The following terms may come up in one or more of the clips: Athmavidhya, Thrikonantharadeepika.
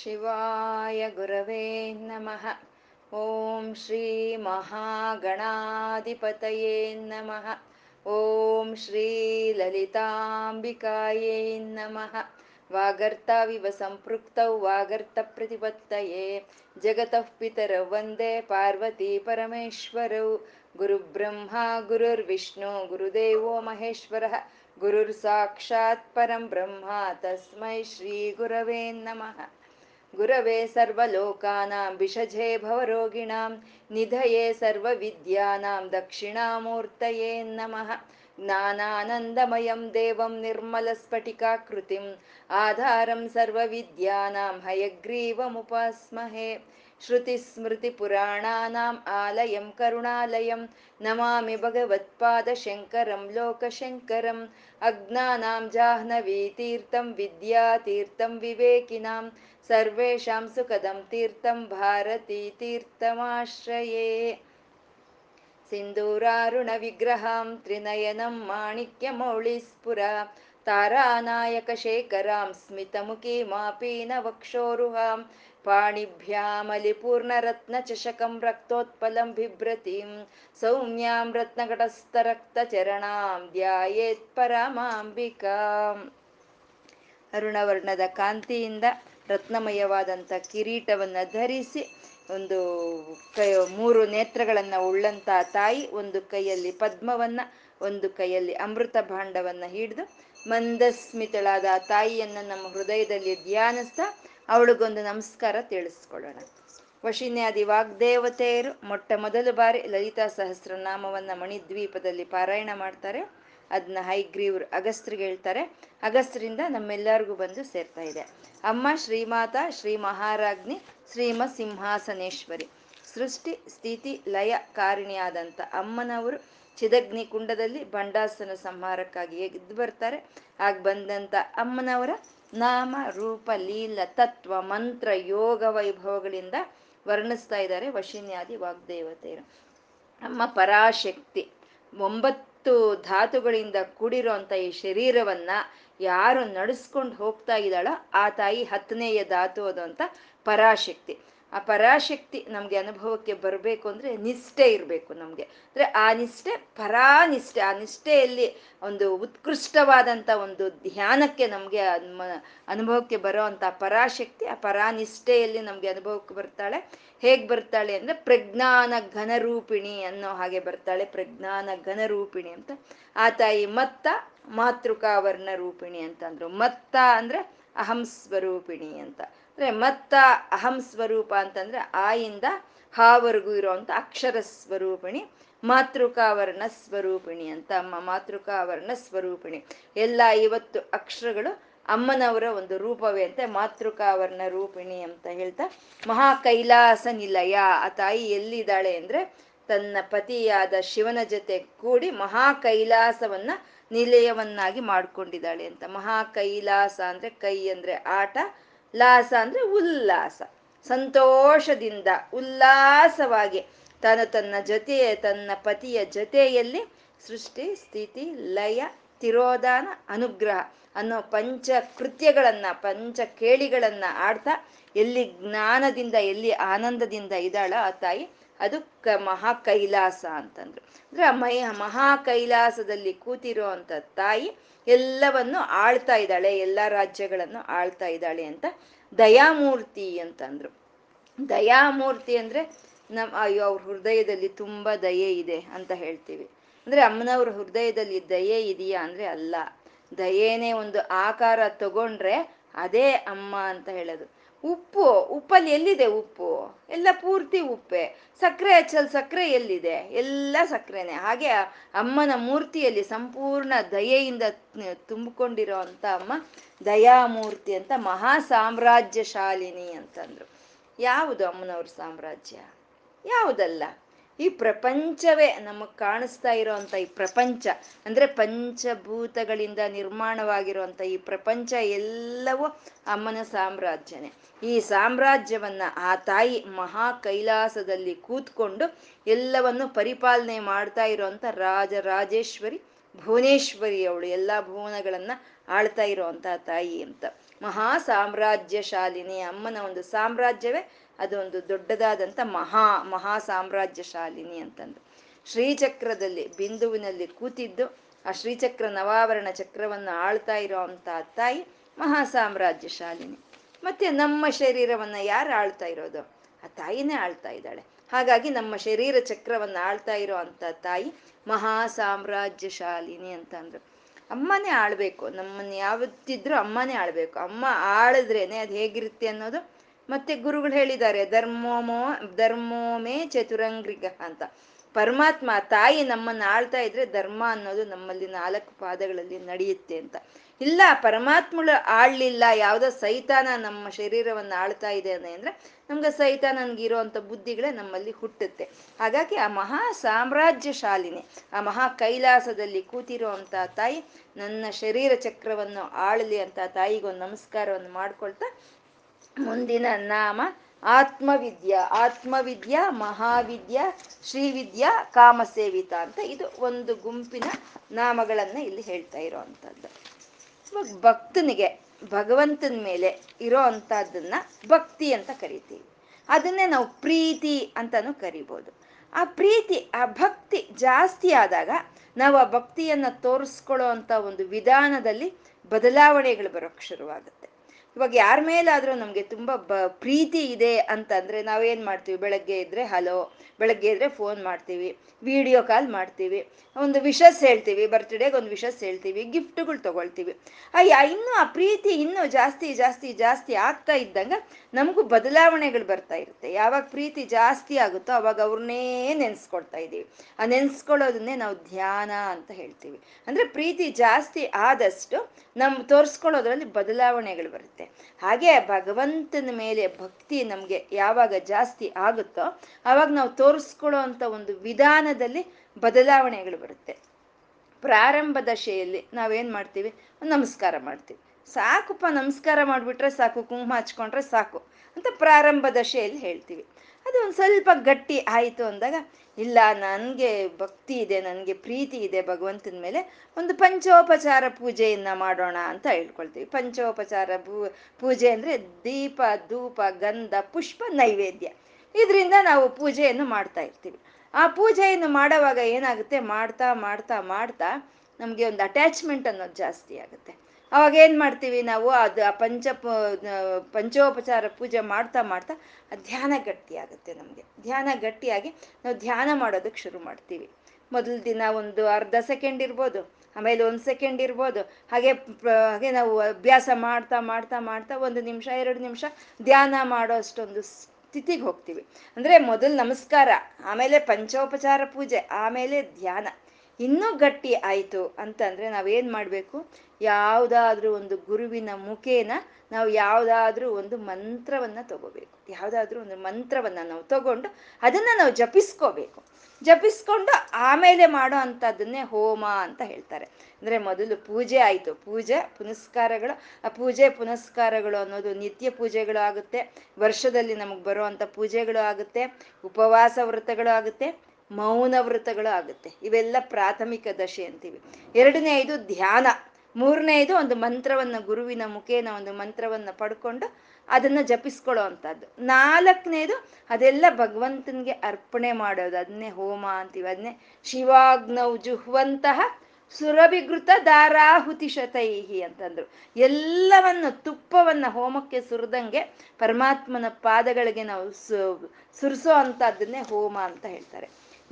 ಶಿವಾಯ ಗುರವೇ ನಮಃ. ಓಂ ಶ್ರೀ ಮಹಾಗಣಾಧಿಪತಯೇ ನಮಃ. ಓಂ ಶ್ರೀ ಲಲಿತಾಂಬಿಕಾಯೇ ನಮಃ. ವಾಗರ್ತಾವಿವ ಸಂಪೃಕ್ತೌ ವಾಗರ್ತಪ್ರತಿಪತ್ತಯೇ ಜಗತಃ ಪಿತರೌ ವಂದೇ ಪಾರ್ವತೀ ಪರಮೇಶ್ವರೌ. ಗುರುಬ್ರಹ್ಮ ಗುರುರ್ವಿಷ್ಣು ಗುರುದೇವೋ ಮಹೇಶ್ವರಃ. ಗುರುರ್ ಸಾಕ್ಷಾತ್ ಪರಂ ಬ್ರಹ್ಮ ತಸ್ಮೈ ಶ್ರೀ ಗುರವೇ ನಮಃ. ಗುರವೇ ಸರ್ವಲೋಕಾನಾಂ ಭಿಷಜೇ ಭವರೋಗಿಣಾಂ ನಿಧಯೇ ಸರ್ವವಿದ್ಯಾನಾಂ ದಕ್ಷಿಣಾಮೂರ್ತಯೇ ನಮಃ. ಜ್ಞಾನಾನಂದಮಯಂ ದೇವಂ ನಿರ್ಮಲಸ್ಫಟಿಕಾಕೃತಿಂ ಆಧಾರಂ ಸರ್ವವಿದ್ಯಾನಾಂ ಹಯಗ್ರೀವಮುಪಾಸ್ಮಹೇ. ಶ್ರುತಿಸ್ಮೃತಿಪುರಾಣಾನಾಂ ಆಲಯಂ ಕರುಣಾಲಯಂ ನಮಾಮಿ ಭಗವತ್ಪಾದಶಂಕರಂ ಲೋಕಶಂಕರಂ. ಅಜ್ಞಾನಾಂ ಜಾಹ್ನವೀತೀರ್ಥಂ ವಿದ್ಯಾತೀರ್ಥಂ ವಿವೇಕಿನಾಂ ಸರ್ವೇಷಾಂ ಸುಖದಂ ತೀರ್ಥಂ ಭಾರತೀತೀರ್ಥಮಾಶ್ರಯೇ. ಸಿಂಧೂರಾರುಣ ವಿಗ್ರಹಾಂ ತ್ರಿನಯನಂ ಮಾಣಿಕ್ಯಮೌಳಿಸ್ಪುರಾ ತಾರಾನಾಯಕಶೇಖರಾಂ ಸ್ಮಿತಮುಖೀಮಾಪೀನ ವಕ್ಷೋರುಹಾಂ ಪಾಣಿಭ್ಯಾಮಲಿಪೂರ್ಣರತ್ನಚಷಕಂ ರಕ್ತೋತ್ಪಲಂ ಬಿಭ್ರತೀಂ ಸೌಮ್ಯಾಂ ರತ್ನಕಟಸ್ಥರಕ್ತಚರಣಾಂ ಧ್ಯಾಯೇತ್ ಪರಮಾಂಬಿಕಾಂ. ಅರುಣವರ್ಣದ ಕಾಂತಿಯಿಂದ ರತ್ನಮಯವಾದಂಥ ಕಿರೀಟವನ್ನು ಧರಿಸಿ, ಒಂದು ಮೂರು ನೇತ್ರಗಳನ್ನು ಉಳ್ಳಂಥ ತಾಯಿ, ಒಂದು ಕೈಯಲ್ಲಿ ಪದ್ಮವನ್ನು, ಒಂದು ಕೈಯಲ್ಲಿ ಅಮೃತ ಭಾಂಡವನ್ನು ಹಿಡಿದು ಮಂದಸ್ಮಿತಳಾದ ತಾಯಿಯನ್ನು ನಮ್ಮ ಹೃದಯದಲ್ಲಿ ಧ್ಯಾನಿಸ್ತಾ ಅವಳಿಗೊಂದು ನಮಸ್ಕಾರ ತಿಳಿಸ್ಕೊಳ್ಳೋಣ. ವಶಿನ್ಯಾದಿ ವಾಗ್ದೇವತೆಯರು ಮೊಟ್ಟ ಮೊದಲು ಬಾರಿ ಲಲಿತಾ ಸಹಸ್ರನಾಮವನ್ನು ಮಣಿದ್ವೀಪದಲ್ಲಿ ಪಾರಾಯಣ ಮಾಡ್ತಾರೆ. ಅದನ್ನ ಹೈಗ್ರೀವ್ರು ಅಗಸ್ತ್ರಿಗೆ ಹೇಳ್ತಾರೆ. ಅಗಸ್ತ್ರಿಂದ ನಮ್ಮೆಲ್ಲರಿಗೂ ಬಂದು ಸೇರ್ತಾ ಇದೆ. ಅಮ್ಮ ಶ್ರೀಮಾತ ಶ್ರೀ ಮಹಾರಾಜ್ನಿ ಶ್ರೀಮ ಸಿಂಹಾಸನೇಶ್ವರಿ, ಸೃಷ್ಟಿ ಸ್ಥಿತಿ ಲಯ ಕಾರಣಿಯಾದಂಥ ಅಮ್ಮನವರು ಚಿದಗ್ನಿ ಕುಂಡದಲ್ಲಿ ಬಂಡಾಸನ ಸಂಹಾರಕ್ಕಾಗಿ ಎದ್ದು ಬರ್ತಾರೆ. ಆಗ ಬಂದಂಥ ಅಮ್ಮನವರ ನಾಮ ರೂಪ ಲೀಲ ತತ್ವ ಮಂತ್ರ ಯೋಗ ವೈಭವಗಳಿಂದ ವರ್ಣಿಸ್ತಾ ಇದ್ದಾರೆ ವಶಿನ್ಯಾದಿ ವಾಗ್ದೇವತೆಯರು. ಅಮ್ಮ ಪರಾಶಕ್ತಿ, 9 ಧಾತುಗಳಿಂದ ಕೂಡಿರೋ ಅಂತ ಈ ಶರೀರವನ್ನ ಯಾರು ನಡೆಸ್ಕೊಂಡು ಹೋಗ್ತಾ ಇದ್ದಾಳೋ ಆ ತಾಯಿ 10ನೇಯ ಧಾತು ಅದು ಅಂತ ಪರಾಶಕ್ತಿ. ಆ ಪರಾಶಕ್ತಿ ನಮಗೆ ಅನುಭವಕ್ಕೆ ಬರಬೇಕು ಅಂದರೆ ನಿಷ್ಠೆ ಇರಬೇಕು ನಮಗೆ. ಅಂದರೆ ಆ ನಿಷ್ಠೆ ಪರಾನಿಷ್ಠೆ, ಆ ನಿಷ್ಠೆಯಲ್ಲಿ ಒಂದು ಉತ್ಕೃಷ್ಟವಾದಂಥ ಒಂದು ಧ್ಯಾನಕ್ಕೆ ನಮಗೆ ಅನುಭವಕ್ಕೆ ಬರೋ ಅಂಥ ಪರಾಶಕ್ತಿ ಆ ಪರಾನಿಷ್ಠೆಯಲ್ಲಿ ನಮಗೆ ಅನುಭವಕ್ಕೆ ಬರ್ತಾಳೆ. ಹೇಗೆ ಬರ್ತಾಳೆ ಅಂದರೆ ಪ್ರಜ್ಞಾನ ಘನರೂಪಿಣಿ ಅನ್ನೋ ಹಾಗೆ ಬರ್ತಾಳೆ. ಪ್ರಜ್ಞಾನ ಘನರೂಪಿಣಿ ಅಂತ ಆ ತಾಯಿ. ಮತ್ತ ಮಾತೃಕಾವರ್ಣ ರೂಪಿಣಿ ಅಂತಂದ್ರು. ಮತ್ತ ಅಂದರೆ ಅಹಂ ಸ್ವರೂಪಿಣಿ ಅಂತ. ಅಂದರೆ ಮತ್ತ ಅಹಂ ಸ್ವರೂಪ ಅಂತಂದರೆ ಆಯಿಂದ ಹಾವರೆಗೂ ಇರೋವಂಥ ಅಕ್ಷರ ಸ್ವರೂಪಿಣಿ. ಮಾತೃಕಾವರ್ಣ ಸ್ವರೂಪಿಣಿ ಅಂತ ಅಮ್ಮ ಮಾತೃಕಾವರ್ಣ ಸ್ವರೂಪಿಣಿ. ಎಲ್ಲ 50 ಅಕ್ಷರಗಳು ಅಮ್ಮನವರ ಒಂದು ರೂಪವೇ ಅಂತೆ ಮಾತೃಕಾವರ್ಣ ರೂಪಿಣಿ ಅಂತ ಹೇಳ್ತಾ ಮಹಾ ಕೈಲಾಸ ನಿಲಯ. ಆ ತಾಯಿ ಎಲ್ಲಿದ್ದಾಳೆ ಅಂದರೆ ತನ್ನ ಪತಿಯಾದ ಶಿವನ ಜೊತೆ ಕೂಡಿ ಮಹಾ ಕೈಲಾಸವನ್ನು ನಿಲಯವನ್ನಾಗಿ ಮಾಡಿಕೊಂಡಿದ್ದಾಳೆ ಅಂತ. ಮಹಾ ಕೈಲಾಸ ಅಂದರೆ ಕೈ ಅಂದರೆ ಆಟ, ಲಾಸ ಅಂದರೆ ಉಲ್ಲಾಸ, ಸಂತೋಷದಿಂದ ಉಲ್ಲಾಸವಾಗಿ ತಾನು ತನ್ನ ಪತಿಯ ಜೊತೆಯಲ್ಲಿ ಸೃಷ್ಟಿ ಸ್ಥಿತಿ ಲಯ ತಿರೋಧಾನ ಅನುಗ್ರಹ ಅನ್ನೋ ಪಂಚಕೇಳಿಗಳನ್ನ ಆಡ್ತಾ ಎಲ್ಲಿ ಜ್ಞಾನದಿಂದ ಎಲ್ಲಿ ಆನಂದದಿಂದ ಇದ್ದಾಳೋ ಆ ತಾಯಿ ಅದು ಮಹಾ ಕೈಲಾಸ ಅಂತಂದ್ರು. ಅಂದ್ರೆ ಮಹಾ ಕೈಲಾಸದಲ್ಲಿ ಕೂತಿರೋ ಅಂತ ತಾಯಿ ಎಲ್ಲವನ್ನು ಆಳ್ತಾ ಇದ್ದಾಳೆ, ಎಲ್ಲ ರಾಜ್ಯಗಳನ್ನು ಆಳ್ತಾ ಇದ್ದಾಳೆ ಅಂತ ದಯಾಮೂರ್ತಿ ಅಂತಂದ್ರು. ದಯಾಮೂರ್ತಿ ಅಂದ್ರೆ ಅಯ್ಯೋ ಅವ್ರ ಹೃದಯದಲ್ಲಿ ತುಂಬಾ ದಯೆ ಇದೆ ಅಂತ ಹೇಳ್ತೀವಿ. ಅಂದ್ರೆ ಅಮ್ಮನವ್ರ ಹೃದಯದಲ್ಲಿ ದಯೆ ಇದೆಯಾ ಅಂದ್ರೆ ಅಲ್ಲ, ದಯೆನೇ ಒಂದು ಆಕಾರ ತಗೊಂಡ್ರೆ ಅದೇ ಅಮ್ಮ ಅಂತ ಹೇಳೋದು. ಉಪ್ಪಲ್ಲಿ ಎಲ್ಲಿದೆ ಉಪ್ಪು? ಎಲ್ಲ ಪೂರ್ತಿ ಉಪ್ಪೆ. ಸಕ್ಕರೆ ಹಚ್ಚಲ್ಲಿ ಸಕ್ಕರೆ ಎಲ್ಲಿದೆ? ಎಲ್ಲ ಸಕ್ಕರೆನೆ. ಹಾಗೆ ಅಮ್ಮನ ಮೂರ್ತಿಯಲ್ಲಿ ಸಂಪೂರ್ಣ ದಯೆಯಿಂದ ತುಂಬಿಕೊಂಡಿರೋ ಅಂತ ಅಮ್ಮ ದಯಾಮೂರ್ತಿ ಅಂತ ಮಹಾ ಸಾಮ್ರಾಜ್ಯ ಶಾಲಿನಿ ಅಂತಂದ್ರು. ಯಾವುದು ಅಮ್ಮನವ್ರ ಸಾಮ್ರಾಜ್ಯ? ಯಾವುದಲ್ಲ, ಈ ಪ್ರಪಂಚವೇ ನಮಗೆ ಕಾಣಿಸ್ತಾ ಇರೋವಂಥ ಈ ಪ್ರಪಂಚ ಅಂದರೆ ಪಂಚಭೂತಗಳಿಂದ ನಿರ್ಮಾಣವಾಗಿರುವಂಥ ಈ ಪ್ರಪಂಚ ಎಲ್ಲವೂ ಅಮ್ಮನ ಸಾಮ್ರಾಜ್ಯನೇ. ಈ ಸಾಮ್ರಾಜ್ಯವನ್ನು ಆ ತಾಯಿ ಮಹಾ ಕೈಲಾಸದಲ್ಲಿ ಕೂತ್ಕೊಂಡು ಎಲ್ಲವನ್ನು ಪರಿಪಾಲನೆ ಮಾಡ್ತಾ ಇರೋವಂಥ ರಾಜರಾಜೇಶ್ವರಿ ಭುವನೇಶ್ವರಿ ಅವಳು, ಎಲ್ಲ ಭುವನಗಳನ್ನು ಆಳ್ತಾ ಇರುವಂತಹ ತಾಯಿ ಅಂತ. ಮಹಾ ಸಾಮ್ರಾಜ್ಯಶಾಲಿನಿ ಅಮ್ಮನ ಒಂದು ಸಾಮ್ರಾಜ್ಯವೇ ಅದೊಂದು ದೊಡ್ಡದಾದಂಥ ಮಹಾ ಸಾಮ್ರಾಜ್ಯಶಾಲಿನಿ ಅಂತಂದು. ಶ್ರೀಚಕ್ರದಲ್ಲಿ ಬಿಂದುವಿನಲ್ಲಿ ಕೂತಿದ್ದು ಆ ಶ್ರೀಚಕ್ರ ನವಾವರಣ ಚಕ್ರವನ್ನು ಆಳ್ತಾ ಇರೋವಂತಹ ತಾಯಿ ಮಹಾ ಸಾಮ್ರಾಜ್ಯಶಾಲಿನಿ. ಮತ್ತೆ ನಮ್ಮ ಶರೀರವನ್ನು ಯಾರು ಆಳ್ತಾ ಇರೋದು? ಆ ತಾಯಿನೇ ಆಳ್ತಾ ಇದ್ದಾಳೆ. ಹಾಗಾಗಿ ನಮ್ಮ ಶರೀರ ಚಕ್ರವನ್ನು ಆಳ್ತಾ ಇರೋ ಅಂಥ ತಾಯಿ ಮಹಾ ಸಾಮ್ರಾಜ್ಯಶಾಲಿನಿ ಅಂತಂದ್ರು. ಅಮ್ಮನೇ ಆಳ್ಬೇಕು, ನಮ್ಮನ್ನು ಯಾವತ್ತಿದ್ರೂ ಅಮ್ಮನೇ ಆಳ್ಬೇಕು. ಅಮ್ಮ ಆಳಿದ್ರೇನೆ ಅದು ಹೇಗಿರುತ್ತೆ ಅನ್ನೋದು. ಮತ್ತೆ ಗುರುಗಳು ಹೇಳಿದ್ದಾರೆ, ಧರ್ಮೋಮೇ ಚತುರಂಗ್ರಿಗ ಅಂತ. ಪರಮಾತ್ಮ ತಾಯಿ ನಮ್ಮನ್ನು ಆಳ್ತಾ ಇದ್ರೆ ಧರ್ಮ ಅನ್ನೋದು ನಮ್ಮಲ್ಲಿ 4 ಪಾದಗಳಲ್ಲಿ ನಡೆಯುತ್ತೆ ಅಂತ. ಇಲ್ಲ, ಪರಮಾತ್ಮಳು ಆಳ್ಲಿಲ್ಲ, ಯಾವುದೋ ಸೈತಾನ ನಮ್ಮ ಶರೀರವನ್ನು ಆಳ್ತಾ ಇದೆ ಅಂದರೆ ನಮ್ಗೆ ಸೈತಾನನಿಗಿರೋ ಅಂಥ ಬುದ್ಧಿಗಳೇ ನಮ್ಮಲ್ಲಿ ಹುಟ್ಟುತ್ತೆ. ಹಾಗಾಗಿ ಆ ಮಹಾ ಸಾಮ್ರಾಜ್ಯಶಾಲಿನಿ, ಆ ಮಹಾ ಕೈಲಾಸದಲ್ಲಿ ಕೂತಿರೋ ಅಂಥ ತಾಯಿ ನನ್ನ ಶರೀರ ಚಕ್ರವನ್ನು ಆಳಲಿ ಅಂತ ತಾಯಿಗೊಂದು ನಮಸ್ಕಾರವನ್ನು ಮಾಡ್ಕೊಳ್ತಾ ಮುಂದಿನ ನಾಮ ಆತ್ಮವಿದ್ಯಾ. ಆತ್ಮವಿದ್ಯಾ, ಮಹಾವಿದ್ಯಾ, ಶ್ರೀವಿದ್ಯಾ, ಕಾಮಸೇವಿತ ಅಂತ ಇದು ಒಂದು ಗುಂಪಿನ ನಾಮಗಳನ್ನ ಇಲ್ಲಿ ಹೇಳ್ತಾ ಇರೋವಂಥದ್ದು. ಇವಾಗ ಭಕ್ತನಿಗೆ ಭಗವಂತನ ಮೇಲೆ ಇರೋ ಅಂಥದ್ದನ್ನ ಭಕ್ತಿ ಅಂತ ಕರಿತೀವಿ. ಅದನ್ನೇ ನಾವು ಪ್ರೀತಿ ಅಂತಾನು ಕರಿಬೋದು. ಆ ಪ್ರೀತಿ, ಆ ಭಕ್ತಿ ಜಾಸ್ತಿ ಆದಾಗ ನಾವು ಆ ಭಕ್ತಿಯನ್ನು ತೋರಿಸ್ಕೊಳ್ಳೋ ಅಂಥ ಒಂದು ವಿಧಾನದಲ್ಲಿ ಬದಲಾವಣೆಗಳು ಬರೋಕ್ಕೆ ಶುರುವಾಗುತ್ತೆ. ಇವಾಗ ಯಾರ ಮೇಲಾದರೂ ನಮಗೆ ತುಂಬ ಪ್ರೀತಿ ಇದೆ ಅಂತಂದರೆ ನಾವೇನು ಮಾಡ್ತೀವಿ? ಬೆಳಗ್ಗೆ ಇದ್ದರೆ ಹಲೋ, ಬೆಳಗ್ಗೆ ಇದ್ದರೆ ಫೋನ್ ಮಾಡ್ತೀವಿ, ವಿಡಿಯೋ ಕಾಲ್ ಮಾಡ್ತೀವಿ, ಒಂದು ವಿಶಸ್ ಹೇಳ್ತೀವಿ, ಬರ್ತ್ಡೇಗೆ ಒಂದು ವಿಶಸ್ ಹೇಳ್ತೀವಿ, ಗಿಫ್ಟ್ಗಳು ತೊಗೊಳ್ತೀವಿ. ಇನ್ನೂ ಆ ಪ್ರೀತಿ ಇನ್ನೂ ಜಾಸ್ತಿ ಜಾಸ್ತಿ ಜಾಸ್ತಿ ಆಗ್ತಾ ಇದ್ದಂಗೆ ನಮಗೂ ಬದಲಾವಣೆಗಳು ಬರ್ತಾ ಇರುತ್ತೆ. ಯಾವಾಗ ಪ್ರೀತಿ ಜಾಸ್ತಿ ಆಗುತ್ತೋ ಅವಾಗ ಅವ್ರನ್ನೇ ನೆನೆಸ್ಕೊಳ್ತಾ ಇದ್ದೀವಿ. ಆ ನೆನೆಸ್ಕೊಳ್ಳೋದನ್ನೇ ನಾವು ಧ್ಯಾನ ಅಂತ ಹೇಳ್ತೀವಿ. ಅಂದರೆ ಪ್ರೀತಿ ಜಾಸ್ತಿ ಆದಷ್ಟು ನಮ್ಮ ತೋರಿಸ್ಕೊಳ್ಳೋದ್ರಲ್ಲಿ ಬದಲಾವಣೆಗಳು ಬರುತ್ತೆ. ಹಾಗೆ ಭಗವಂತನ ಮೇಲೆ ಭಕ್ತಿ ನಮ್ಗೆ ಯಾವಾಗ ಜಾಸ್ತಿ ಆಗುತ್ತೋ ಅವಾಗ ನಾವು ತೋರಿಸ್ಕೊಳ್ಳೋ ಅಂತ ಒಂದು ವಿಧಾನದಲ್ಲಿ ಬದಲಾವಣೆಗಳು ಬರುತ್ತೆ. ಪ್ರಾರಂಭದಶೆಯಲ್ಲಿ ನಾವೇನ್ ಮಾಡ್ತೀವಿ? ನಮಸ್ಕಾರ ಮಾಡ್ತೀವಿ. ಸಾಕುಪ್ಪ, ನಮಸ್ಕಾರ ಮಾಡಿಬಿಟ್ರೆ ಸಾಕು, ಕುಂಕುಮ ಹಚ್ಕೊಂಡ್ರೆ ಸಾಕು ಅಂತ ಪ್ರಾರಂಭ ದಶೆಯಲ್ಲಿ ಹೇಳ್ತೀವಿ. ಅದು ಒಂದು ಸ್ವಲ್ಪ ಗಟ್ಟಿ ಆಯಿತು ಅಂದಾಗ, ಇಲ್ಲ ನನಗೆ ಭಕ್ತಿ ಇದೆ, ನನಗೆ ಪ್ರೀತಿ ಇದೆ ಭಗವಂತನ ಮೇಲೆ, ಒಂದು ಪಂಚೋಪಚಾರ ಪೂಜೆಯನ್ನು ಮಾಡೋಣ ಅಂತ ಹೇಳ್ಕೊಳ್ತೀವಿ. ಪಂಚೋಪಚಾರ ಪೂಜೆ ಅಂದರೆ ದೀಪ, ಧೂಪ, ಗಂಧ, ಪುಷ್ಪ, ನೈವೇದ್ಯ ಇದರಿಂದ ನಾವು ಪೂಜೆಯನ್ನು ಮಾಡ್ತಾ ಇರ್ತೀವಿ. ಆ ಪೂಜೆಯನ್ನು ಮಾಡೋವಾಗ ಏನಾಗುತ್ತೆ? ಮಾಡ್ತಾ ಮಾಡ್ತಾ ಮಾಡ್ತಾ ನಮಗೆ ಒಂದು ಅಟ್ಯಾಚ್ಮೆಂಟ್ ಅನ್ನೋದು ಜಾಸ್ತಿ ಆಗುತ್ತೆ. ಅವಾಗ ಏನು ಮಾಡ್ತೀವಿ ನಾವು? ಅದು ಆ ಪಂಚೋಪಚಾರ ಪೂಜೆ ಮಾಡ್ತಾ ಮಾಡ್ತಾ ಧ್ಯಾನ ಗಟ್ಟಿಯಾಗುತ್ತೆ. ನಮಗೆ ಧ್ಯಾನ ಗಟ್ಟಿಯಾಗಿ ನಾವು ಧ್ಯಾನ ಮಾಡೋದಕ್ಕೆ ಶುರು ಮಾಡ್ತೀವಿ. ಮೊದಲ ದಿನ ಒಂದು ಅರ್ಧ ಸೆಕೆಂಡ್ ಇರ್ಬೋದು, ಆಮೇಲೆ 1 ಸೆಕೆಂಡ್ ಇರ್ಬೋದು, ಹಾಗೆ ನಾವು ಅಭ್ಯಾಸ ಮಾಡ್ತಾ ಮಾಡ್ತಾ ಮಾಡ್ತಾ 1 ನಿಮಿಷ 2 ನಿಮಿಷ ಧ್ಯಾನ ಮಾಡೋ ಅಷ್ಟೊಂದು ಸ್ಥಿತಿಗೆ ಹೋಗ್ತೀವಿ. ಅಂದರೆ ಮೊದಲು ನಮಸ್ಕಾರ, ಆಮೇಲೆ ಪಂಚೋಪಚಾರ ಪೂಜೆ, ಆಮೇಲೆ ಧ್ಯಾನ. ಇನ್ನೂ ಗಟ್ಟಿ ಆಯಿತು ಅಂತಂದರೆ ನಾವೇನು ಮಾಡಬೇಕು? ಯಾವುದಾದ್ರೂ ಒಂದು ಗುರುವಿನ ಮುಖೇನ ನಾವು ಯಾವುದಾದ್ರೂ ಒಂದು ಮಂತ್ರವನ್ನು ತಗೋಬೇಕು. ಯಾವುದಾದ್ರೂ ಒಂದು ಮಂತ್ರವನ್ನು ನಾವು ತಗೊಂಡು ಅದನ್ನು ನಾವು ಜಪಿಸ್ಕೋಬೇಕು. ಜಪಿಸ್ಕೊಂಡು ಆಮೇಲೆ ಮಾಡೋ ಅಂಥದ್ದನ್ನೇ ಹೋಮ ಅಂತ ಹೇಳ್ತಾರೆ. ಅಂದರೆ ಮೊದಲು ಪೂಜೆ ಆಯಿತು, ಪೂಜೆ ಪುನಸ್ಕಾರಗಳು. ಆ ಪೂಜೆ ಪುನಸ್ಕಾರಗಳು ಅನ್ನೋದು ನಿತ್ಯ ಪೂಜೆಗಳು ಆಗುತ್ತೆ, ವರ್ಷದಲ್ಲಿ ನಮಗೆ ಬರೋ ಅಂಥ ಪೂಜೆಗಳು ಆಗುತ್ತೆ, ಉಪವಾಸ ವ್ರತಗಳು ಆಗುತ್ತೆ, ಮೌನ ವ್ರತಗಳು ಆಗುತ್ತೆ. ಇವೆಲ್ಲ ಪ್ರಾಥಮಿಕ ದಶೆ ಅಂತೀವಿ. 2ನೇದು ಧ್ಯಾನ, 3ನೇದು ಒಂದು ಮಂತ್ರವನ್ನು ಗುರುವಿನ ಮುಖೇನ ಒಂದು ಮಂತ್ರವನ್ನು ಪಡ್ಕೊಂಡು ಅದನ್ನು ಜಪಿಸ್ಕೊಳ್ಳೋ ಅಂಥದ್ದು, 4ನೇದು ಅದೆಲ್ಲ ಭಗವಂತನಿಗೆ ಅರ್ಪಣೆ ಮಾಡೋದು, ಅದನ್ನೇ ಹೋಮ ಅಂತೀವಿ. ಅದನ್ನೇ ಶಿವಾಗ್ನೌ ಜುಹ್ವಂತಹ ಸುರಭಿಗೃತ ದಾರಾಹುತಿ ಶತೈಹಿ ಅಂತಂದ್ರು. ಎಲ್ಲವನ್ನು, ತುಪ್ಪವನ್ನು ಹೋಮಕ್ಕೆ ಸುರಿದಂಗೆ ಪರಮಾತ್ಮನ ಪಾದಗಳಿಗೆ ನಾವು ಸುರಿಸೋ ಅಂಥದ್ದನ್ನೇ ಹೋಮ ಅಂತ ಹೇಳ್ತಾರೆ.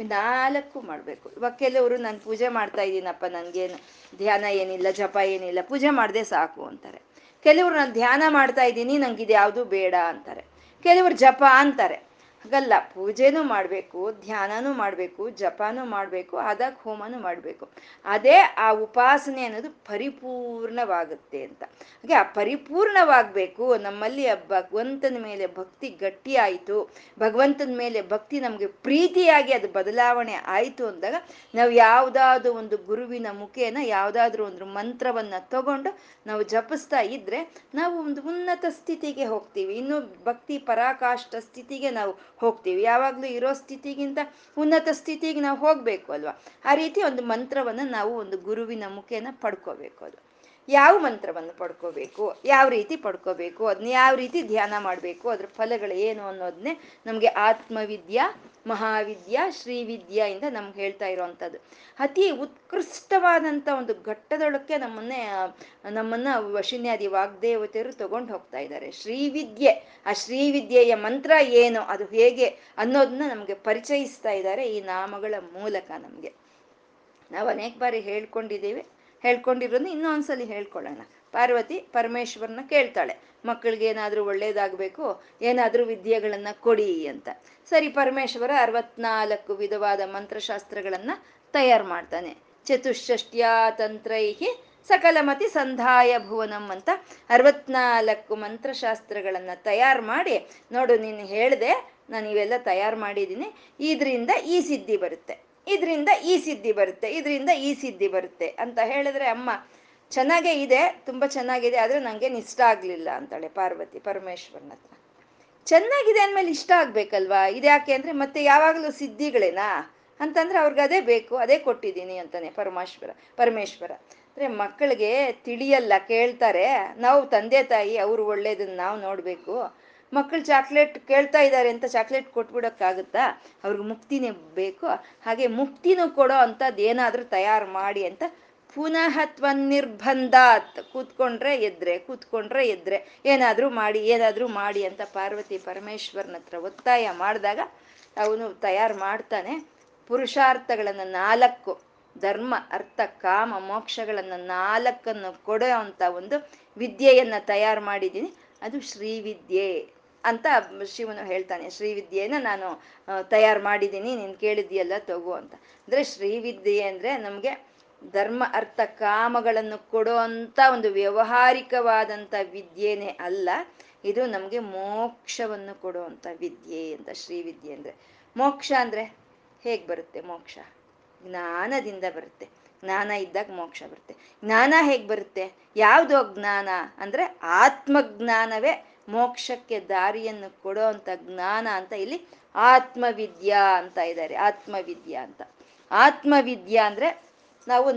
4 ಮಾಡಬೇಕು. ಇವಾಗ ಕೆಲವರು ನಾನು ಪೂಜೆ ಮಾಡ್ತಾ ಇದ್ದೀನಪ್ಪ, ನನಗೇನು ಧ್ಯಾನ ಏನಿಲ್ಲ, ಜಪ ಏನಿಲ್ಲ, ಪೂಜೆ ಮಾಡಿದೆ ಸಾಕು ಅಂತಾರೆ. ಕೆಲವರು ನಾನು ಧ್ಯಾನ ಮಾಡ್ತಾ ಇದ್ದೀನಿ, ನನಗೆ ಇದು ಯಾವುದೂ ಬೇಡ ಅಂತಾರೆ. ಕೆಲವರು ಜಪ ಅಂತಾರೆ. ಹಾಗಲ್ಲ, ಪೂಜೆನೂ ಮಾಡಬೇಕು, ಧ್ಯಾನನೂ ಮಾಡಬೇಕು, ಜಪನೂ ಮಾಡಬೇಕು, ಆದಾಗ ಹೋಮನೂ ಮಾಡಬೇಕು. ಅದೇ ಆ ಉಪಾಸನೆ ಅನ್ನೋದು ಪರಿಪೂರ್ಣವಾಗುತ್ತೆ ಅಂತ. ಹಾಗೆ ಆ ಪರಿಪೂರ್ಣವಾಗಬೇಕು. ನಮ್ಮಲ್ಲಿ ಭಗವಂತನ ಮೇಲೆ ಭಕ್ತಿ ಗಟ್ಟಿ ಆಯಿತು, ಭಗವಂತನ ಮೇಲೆ ಭಕ್ತಿ ನಮಗೆ ಪ್ರೀತಿಯಾಗಿ ಅದು ಬದಲಾವಣೆ ಆಯಿತು ಅಂದಾಗ ನಾವು ಯಾವುದಾದ್ರೂ ಒಂದು ಗುರುವಿನ ಮುಖೇನ ಯಾವುದಾದ್ರೂ ಒಂದು ಮಂತ್ರವನ್ನು ತಗೊಂಡು ನಾವು ಜಪಿಸ್ತಾ ಇದ್ದರೆ ನಾವು ಒಂದು ಉನ್ನತ ಸ್ಥಿತಿಗೆ ಹೋಗ್ತೀವಿ. ಇನ್ನೂ ಭಕ್ತಿ ಪರಾಕಾಷ್ಠ ಸ್ಥಿತಿಗೆ ನಾವು ಹೋಗ್ತೀವಿ. ಯಾವಾಗಲೂ ಇರೋ ಸ್ಥಿತಿಗಿಂತ ಉನ್ನತ ಸ್ಥಿತಿಗೆ ನಾವು ಹೋಗಬೇಕು ಅಲ್ವಾ. ಆ ರೀತಿ ಒಂದು ಮಂತ್ರವನ್ನು ನಾವು ಒಂದು ಗುರುವಿನ ಮುಖೇನ ಪಡ್ಕೋಬೇಕು. ಅದು ಯಾವ ಮಂತ್ರವನ್ನು ಪಡ್ಕೋಬೇಕು, ಯಾವ ರೀತಿ ಪಡ್ಕೋಬೇಕು, ಅದನ್ನ ಯಾವ ರೀತಿ ಧ್ಯಾನ ಮಾಡಬೇಕು, ಅದ್ರ ಫಲಗಳು ಏನು ಅನ್ನೋದನ್ನೇ ನಮಗೆ ಆತ್ಮವಿದ್ಯಾ, ಮಹಾವಿದ್ಯಾ, ಶ್ರೀವಿದ್ಯಾ ಇಂದ ನಮ್ಗೆ ಹೇಳ್ತಾ ಇರೋವಂಥದ್ದು. ಅತಿ ಉತ್ಕೃಷ್ಟವಾದಂಥ ಒಂದು ಘಟ್ಟದೊಳಕ್ಕೆ ನಮ್ಮನ್ನ ವಶಿನ್ಯಾದಿ ವಾಗ್ದೇವತೆಯರು ತಗೊಂಡು ಹೋಗ್ತಾ ಇದ್ದಾರೆ. ಶ್ರೀವಿದ್ಯೆ, ಆ ಶ್ರೀವಿದ್ಯೆಯ ಮಂತ್ರ ಏನು, ಅದು ಹೇಗೆ ಅನ್ನೋದನ್ನ ನಮಗೆ ಪರಿಚಯಿಸ್ತಾ ಇದ್ದಾರೆ ಈ ನಾಮಗಳ ಮೂಲಕ. ನಮಗೆ ನಾವು ಅನೇಕ ಬಾರಿ ಹೇಳ್ಕೊಂಡಿದ್ದೀವಿ, ಹೇಳ್ಕೊಂಡಿರೋದು ಇನ್ನೊಂದ್ಸಲಿ ಹೇಳ್ಕೊಳ್ಳೋಣ. ಪಾರ್ವತಿ ಪರಮೇಶ್ವರನ ಕೇಳ್ತಾಳೆ, ಮಕ್ಕಳಿಗೆ ಏನಾದರೂ ಒಳ್ಳೇದಾಗಬೇಕು, ಏನಾದರೂ ವಿದ್ಯೆಗಳನ್ನು ಕೊಡಿ ಅಂತ. ಸರಿ, ಪರಮೇಶ್ವರ 64 ವಿಧವಾದ ಮಂತ್ರಶಾಸ್ತ್ರಗಳನ್ನು ತಯಾರು ಮಾಡ್ತಾನೆ. ಚತುಷ್ಷಷ್ಟ್ಯಾ ತಂತ್ರೈಹಿ ಸಕಲಮತಿ ಸಂಧಾಯ ಭುವನಂ ಅಂತ 64 ಮಂತ್ರಶಾಸ್ತ್ರಗಳನ್ನು ತಯಾರು ಮಾಡಿ, ನೋಡು ನೀನು ಹೇಳಿದೆ, ನಾನು ಇವೆಲ್ಲ ತಯಾರು ಮಾಡಿದ್ದೀನಿ, ಇದರಿಂದ ಈ ಸಿದ್ಧಿ ಬರುತ್ತೆ, ಇದರಿಂದ ಈ ಸಿದ್ಧಿ ಬರುತ್ತೆ, ಇದರಿಂದ ಈ ಸಿದ್ಧಿ ಬರುತ್ತೆ ಅಂತ ಹೇಳಿದ್ರೆ, ಅಮ್ಮ ಚೆನ್ನಾಗೇ ಇದೆ, ತುಂಬ ಚೆನ್ನಾಗಿದೆ, ಆದರೆ ನನಗೆ ಇಷ್ಟ ಆಗಲಿಲ್ಲ ಅಂತಾಳೆ ಪಾರ್ವತಿ ಪರಮೇಶ್ವರನ ಹತ್ರ. ಚೆನ್ನಾಗಿದೆ ಅಂದಮೇಲೆ ಇಷ್ಟ ಆಗಬೇಕಲ್ವಾ, ಇದ್ಯಾಕೆ ಅಂದರೆ ಮತ್ತೆ ಯಾವಾಗಲೂ ಸಿದ್ಧಿಗಳೇನಾ ಅಂತಂದರೆ ಅವ್ರಿಗೆ ಅದೇ ಬೇಕು, ಅದೇ ಕೊಟ್ಟಿದ್ದೀನಿ ಅಂತಾನೆ ಪರಮೇಶ್ವರ. ಅಂದರೆ ಮಕ್ಕಳಿಗೆ ತಿಳಿಯಲ್ಲ, ಕೇಳ್ತಾರೆ. ನಾವು ತಂದೆ ತಾಯಿ, ಅವರು ಒಳ್ಳೇದನ್ನು ನಾವು ನೋಡಬೇಕು. ಮಕ್ಕಳು ಚಾಕ್ಲೇಟ್ ಕೇಳ್ತಾ ಇದ್ದಾರೆ ಅಂತ ಚಾಕ್ಲೇಟ್ ಕೊಟ್ಬಿಡೋಕ್ಕಾಗುತ್ತಾ? ಅವ್ರಿಗೆ ಮುಕ್ತಿನೇ ಬೇಕು. ಹಾಗೆ ಮುಕ್ತಿನೂ ಕೊಡೋ ಅಂಥದ್ದು ಏನಾದರೂ ತಯಾರು ಮಾಡಿ ಅಂತ ಪುನಃ ತ್ವನ್ನಿರ್ಬಂಧಾತ್, ಕೂತ್ಕೊಂಡ್ರೆ ಎದ್ರೆ ಏನಾದರೂ ಮಾಡಿ ಅಂತ ಪಾರ್ವತಿ ಪರಮೇಶ್ವರನ ಹತ್ರ ಒತ್ತಾಯ ಮಾಡಿದಾಗ ಅವನು ತಯಾರು ಮಾಡ್ತಾನೆ. ಪುರುಷಾರ್ಥಗಳನ್ನು 4, ಧರ್ಮ ಅರ್ಥ ಕಾಮ ಮೋಕ್ಷಗಳನ್ನು 4 ಕೊಡೋ ಅಂಥ ಒಂದು ವಿದ್ಯೆಯನ್ನು ತಯಾರು ಮಾಡಿದ್ದೀನಿ, ಅದು ಶ್ರೀವಿದ್ಯೆ ಅಂತ ಶಿವನು ಹೇಳ್ತಾನೆ. ಶ್ರೀವಿದ್ಯೆಯನ್ನು ನಾನು ತಯಾರು ಮಾಡಿದ್ದೀನಿ, ನೀನು ಕೇಳಿದ್ಯಲ್ಲ ತಗೋ ಅಂತ. ಅಂದರೆ ಶ್ರೀವಿದ್ಯೆ ಅಂದರೆ ನಮಗೆ ಧರ್ಮ ಅರ್ಥ ಕಾಮಗಳನ್ನು ಕೊಡೋ ಅಂಥ ಒಂದು ವ್ಯಾವಹಾರಿಕವಾದಂಥ ವಿದ್ಯೆನೇ ಅಲ್ಲ, ಇದು ನಮಗೆ ಮೋಕ್ಷವನ್ನು ಕೊಡುವಂಥ ವಿದ್ಯೆ ಅಂತ ಶ್ರೀವಿದ್ಯೆ ಅಂದರೆ. ಮೋಕ್ಷ ಅಂದರೆ ಹೇಗೆ ಬರುತ್ತೆ? ಮೋಕ್ಷ ಜ್ಞಾನದಿಂದ ಬರುತ್ತೆ. ಜ್ಞಾನ ಇದ್ದಾಗ ಮೋಕ್ಷ ಬರುತ್ತೆ. ಜ್ಞಾನ ಹೇಗೆ ಬರುತ್ತೆ? ಯಾವುದೋ ಜ್ಞಾನ ಅಂದರೆ ಆತ್ಮಜ್ಞಾನವೇ ಮೋಕ್ಷಕ್ಕೆ ದಾರಿಯನ್ನು ಕೊಡೋ ಅಂಥ ಜ್ಞಾನ ಅಂತ ಇಲ್ಲಿ ಆತ್ಮವಿದ್ಯಾ ಅಂತ ಇದ್ದಾರೆ. ಆತ್ಮವಿದ್ಯಾ ಅಂದರೆ ನಾವು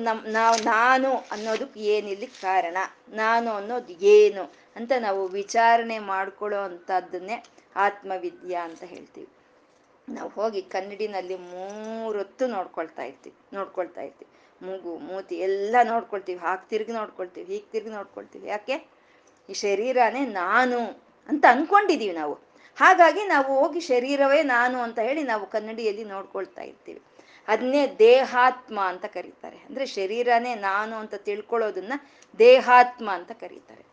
ನಾನು ಅನ್ನೋದಕ್ಕೆ ಏನಿಲ್ಲಿ ಕಾರಣ, ನಾನು ಅನ್ನೋದು ಏನು ಅಂತ ನಾವು ವಿಚಾರಣೆ ಮಾಡ್ಕೊಳ್ಳೋ ಅಂಥದ್ದನ್ನೇ ಆತ್ಮವಿದ್ಯಾ ಅಂತ ಹೇಳ್ತೀವಿ. ನಾವು ಹೋಗಿ ಕನ್ನಡಿನಲ್ಲಿ 3 ಹೊತ್ತು ನೋಡ್ಕೊಳ್ತಾ ಇರ್ತೀವಿ. ಮೂಗು ಮೂತಿ ಎಲ್ಲ ನೋಡ್ಕೊಳ್ತೀವಿ, ಹಾಗೆ ತಿರುಗಿ ನೋಡ್ಕೊಳ್ತೀವಿ, ಹೀಗೆ ತಿರುಗಿ ನೋಡ್ಕೊಳ್ತೀವಿ. ಯಾಕೆ? ಈ ಶರೀರನೇ ನಾನು ಅಂತ ಅಂದ್ಕೊಂಡಿದ್ದೀವಿ ನಾವು. ಹಾಗಾಗಿ ನಾವು ಹೋಗಿ ಶರೀರವೇ ನಾನು ಅಂತ ಹೇಳಿ ನಾವು ಕನ್ನಡಿಯಲ್ಲಿ ನೋಡ್ಕೊಳ್ತಾ ಇರ್ತೀವಿ. ಅದನ್ನೇ ದೇಹಾತ್ಮ ಅಂತ ಕರೀತಾರೆ. ಅಂದರೆ ಶರೀರನೇ ನಾನು ಅಂತ ತಿಳ್ಕೊಳ್ಳೋದನ್ನ ದೇಹಾತ್ಮ ಅಂತ ಕರೀತಾರೆ.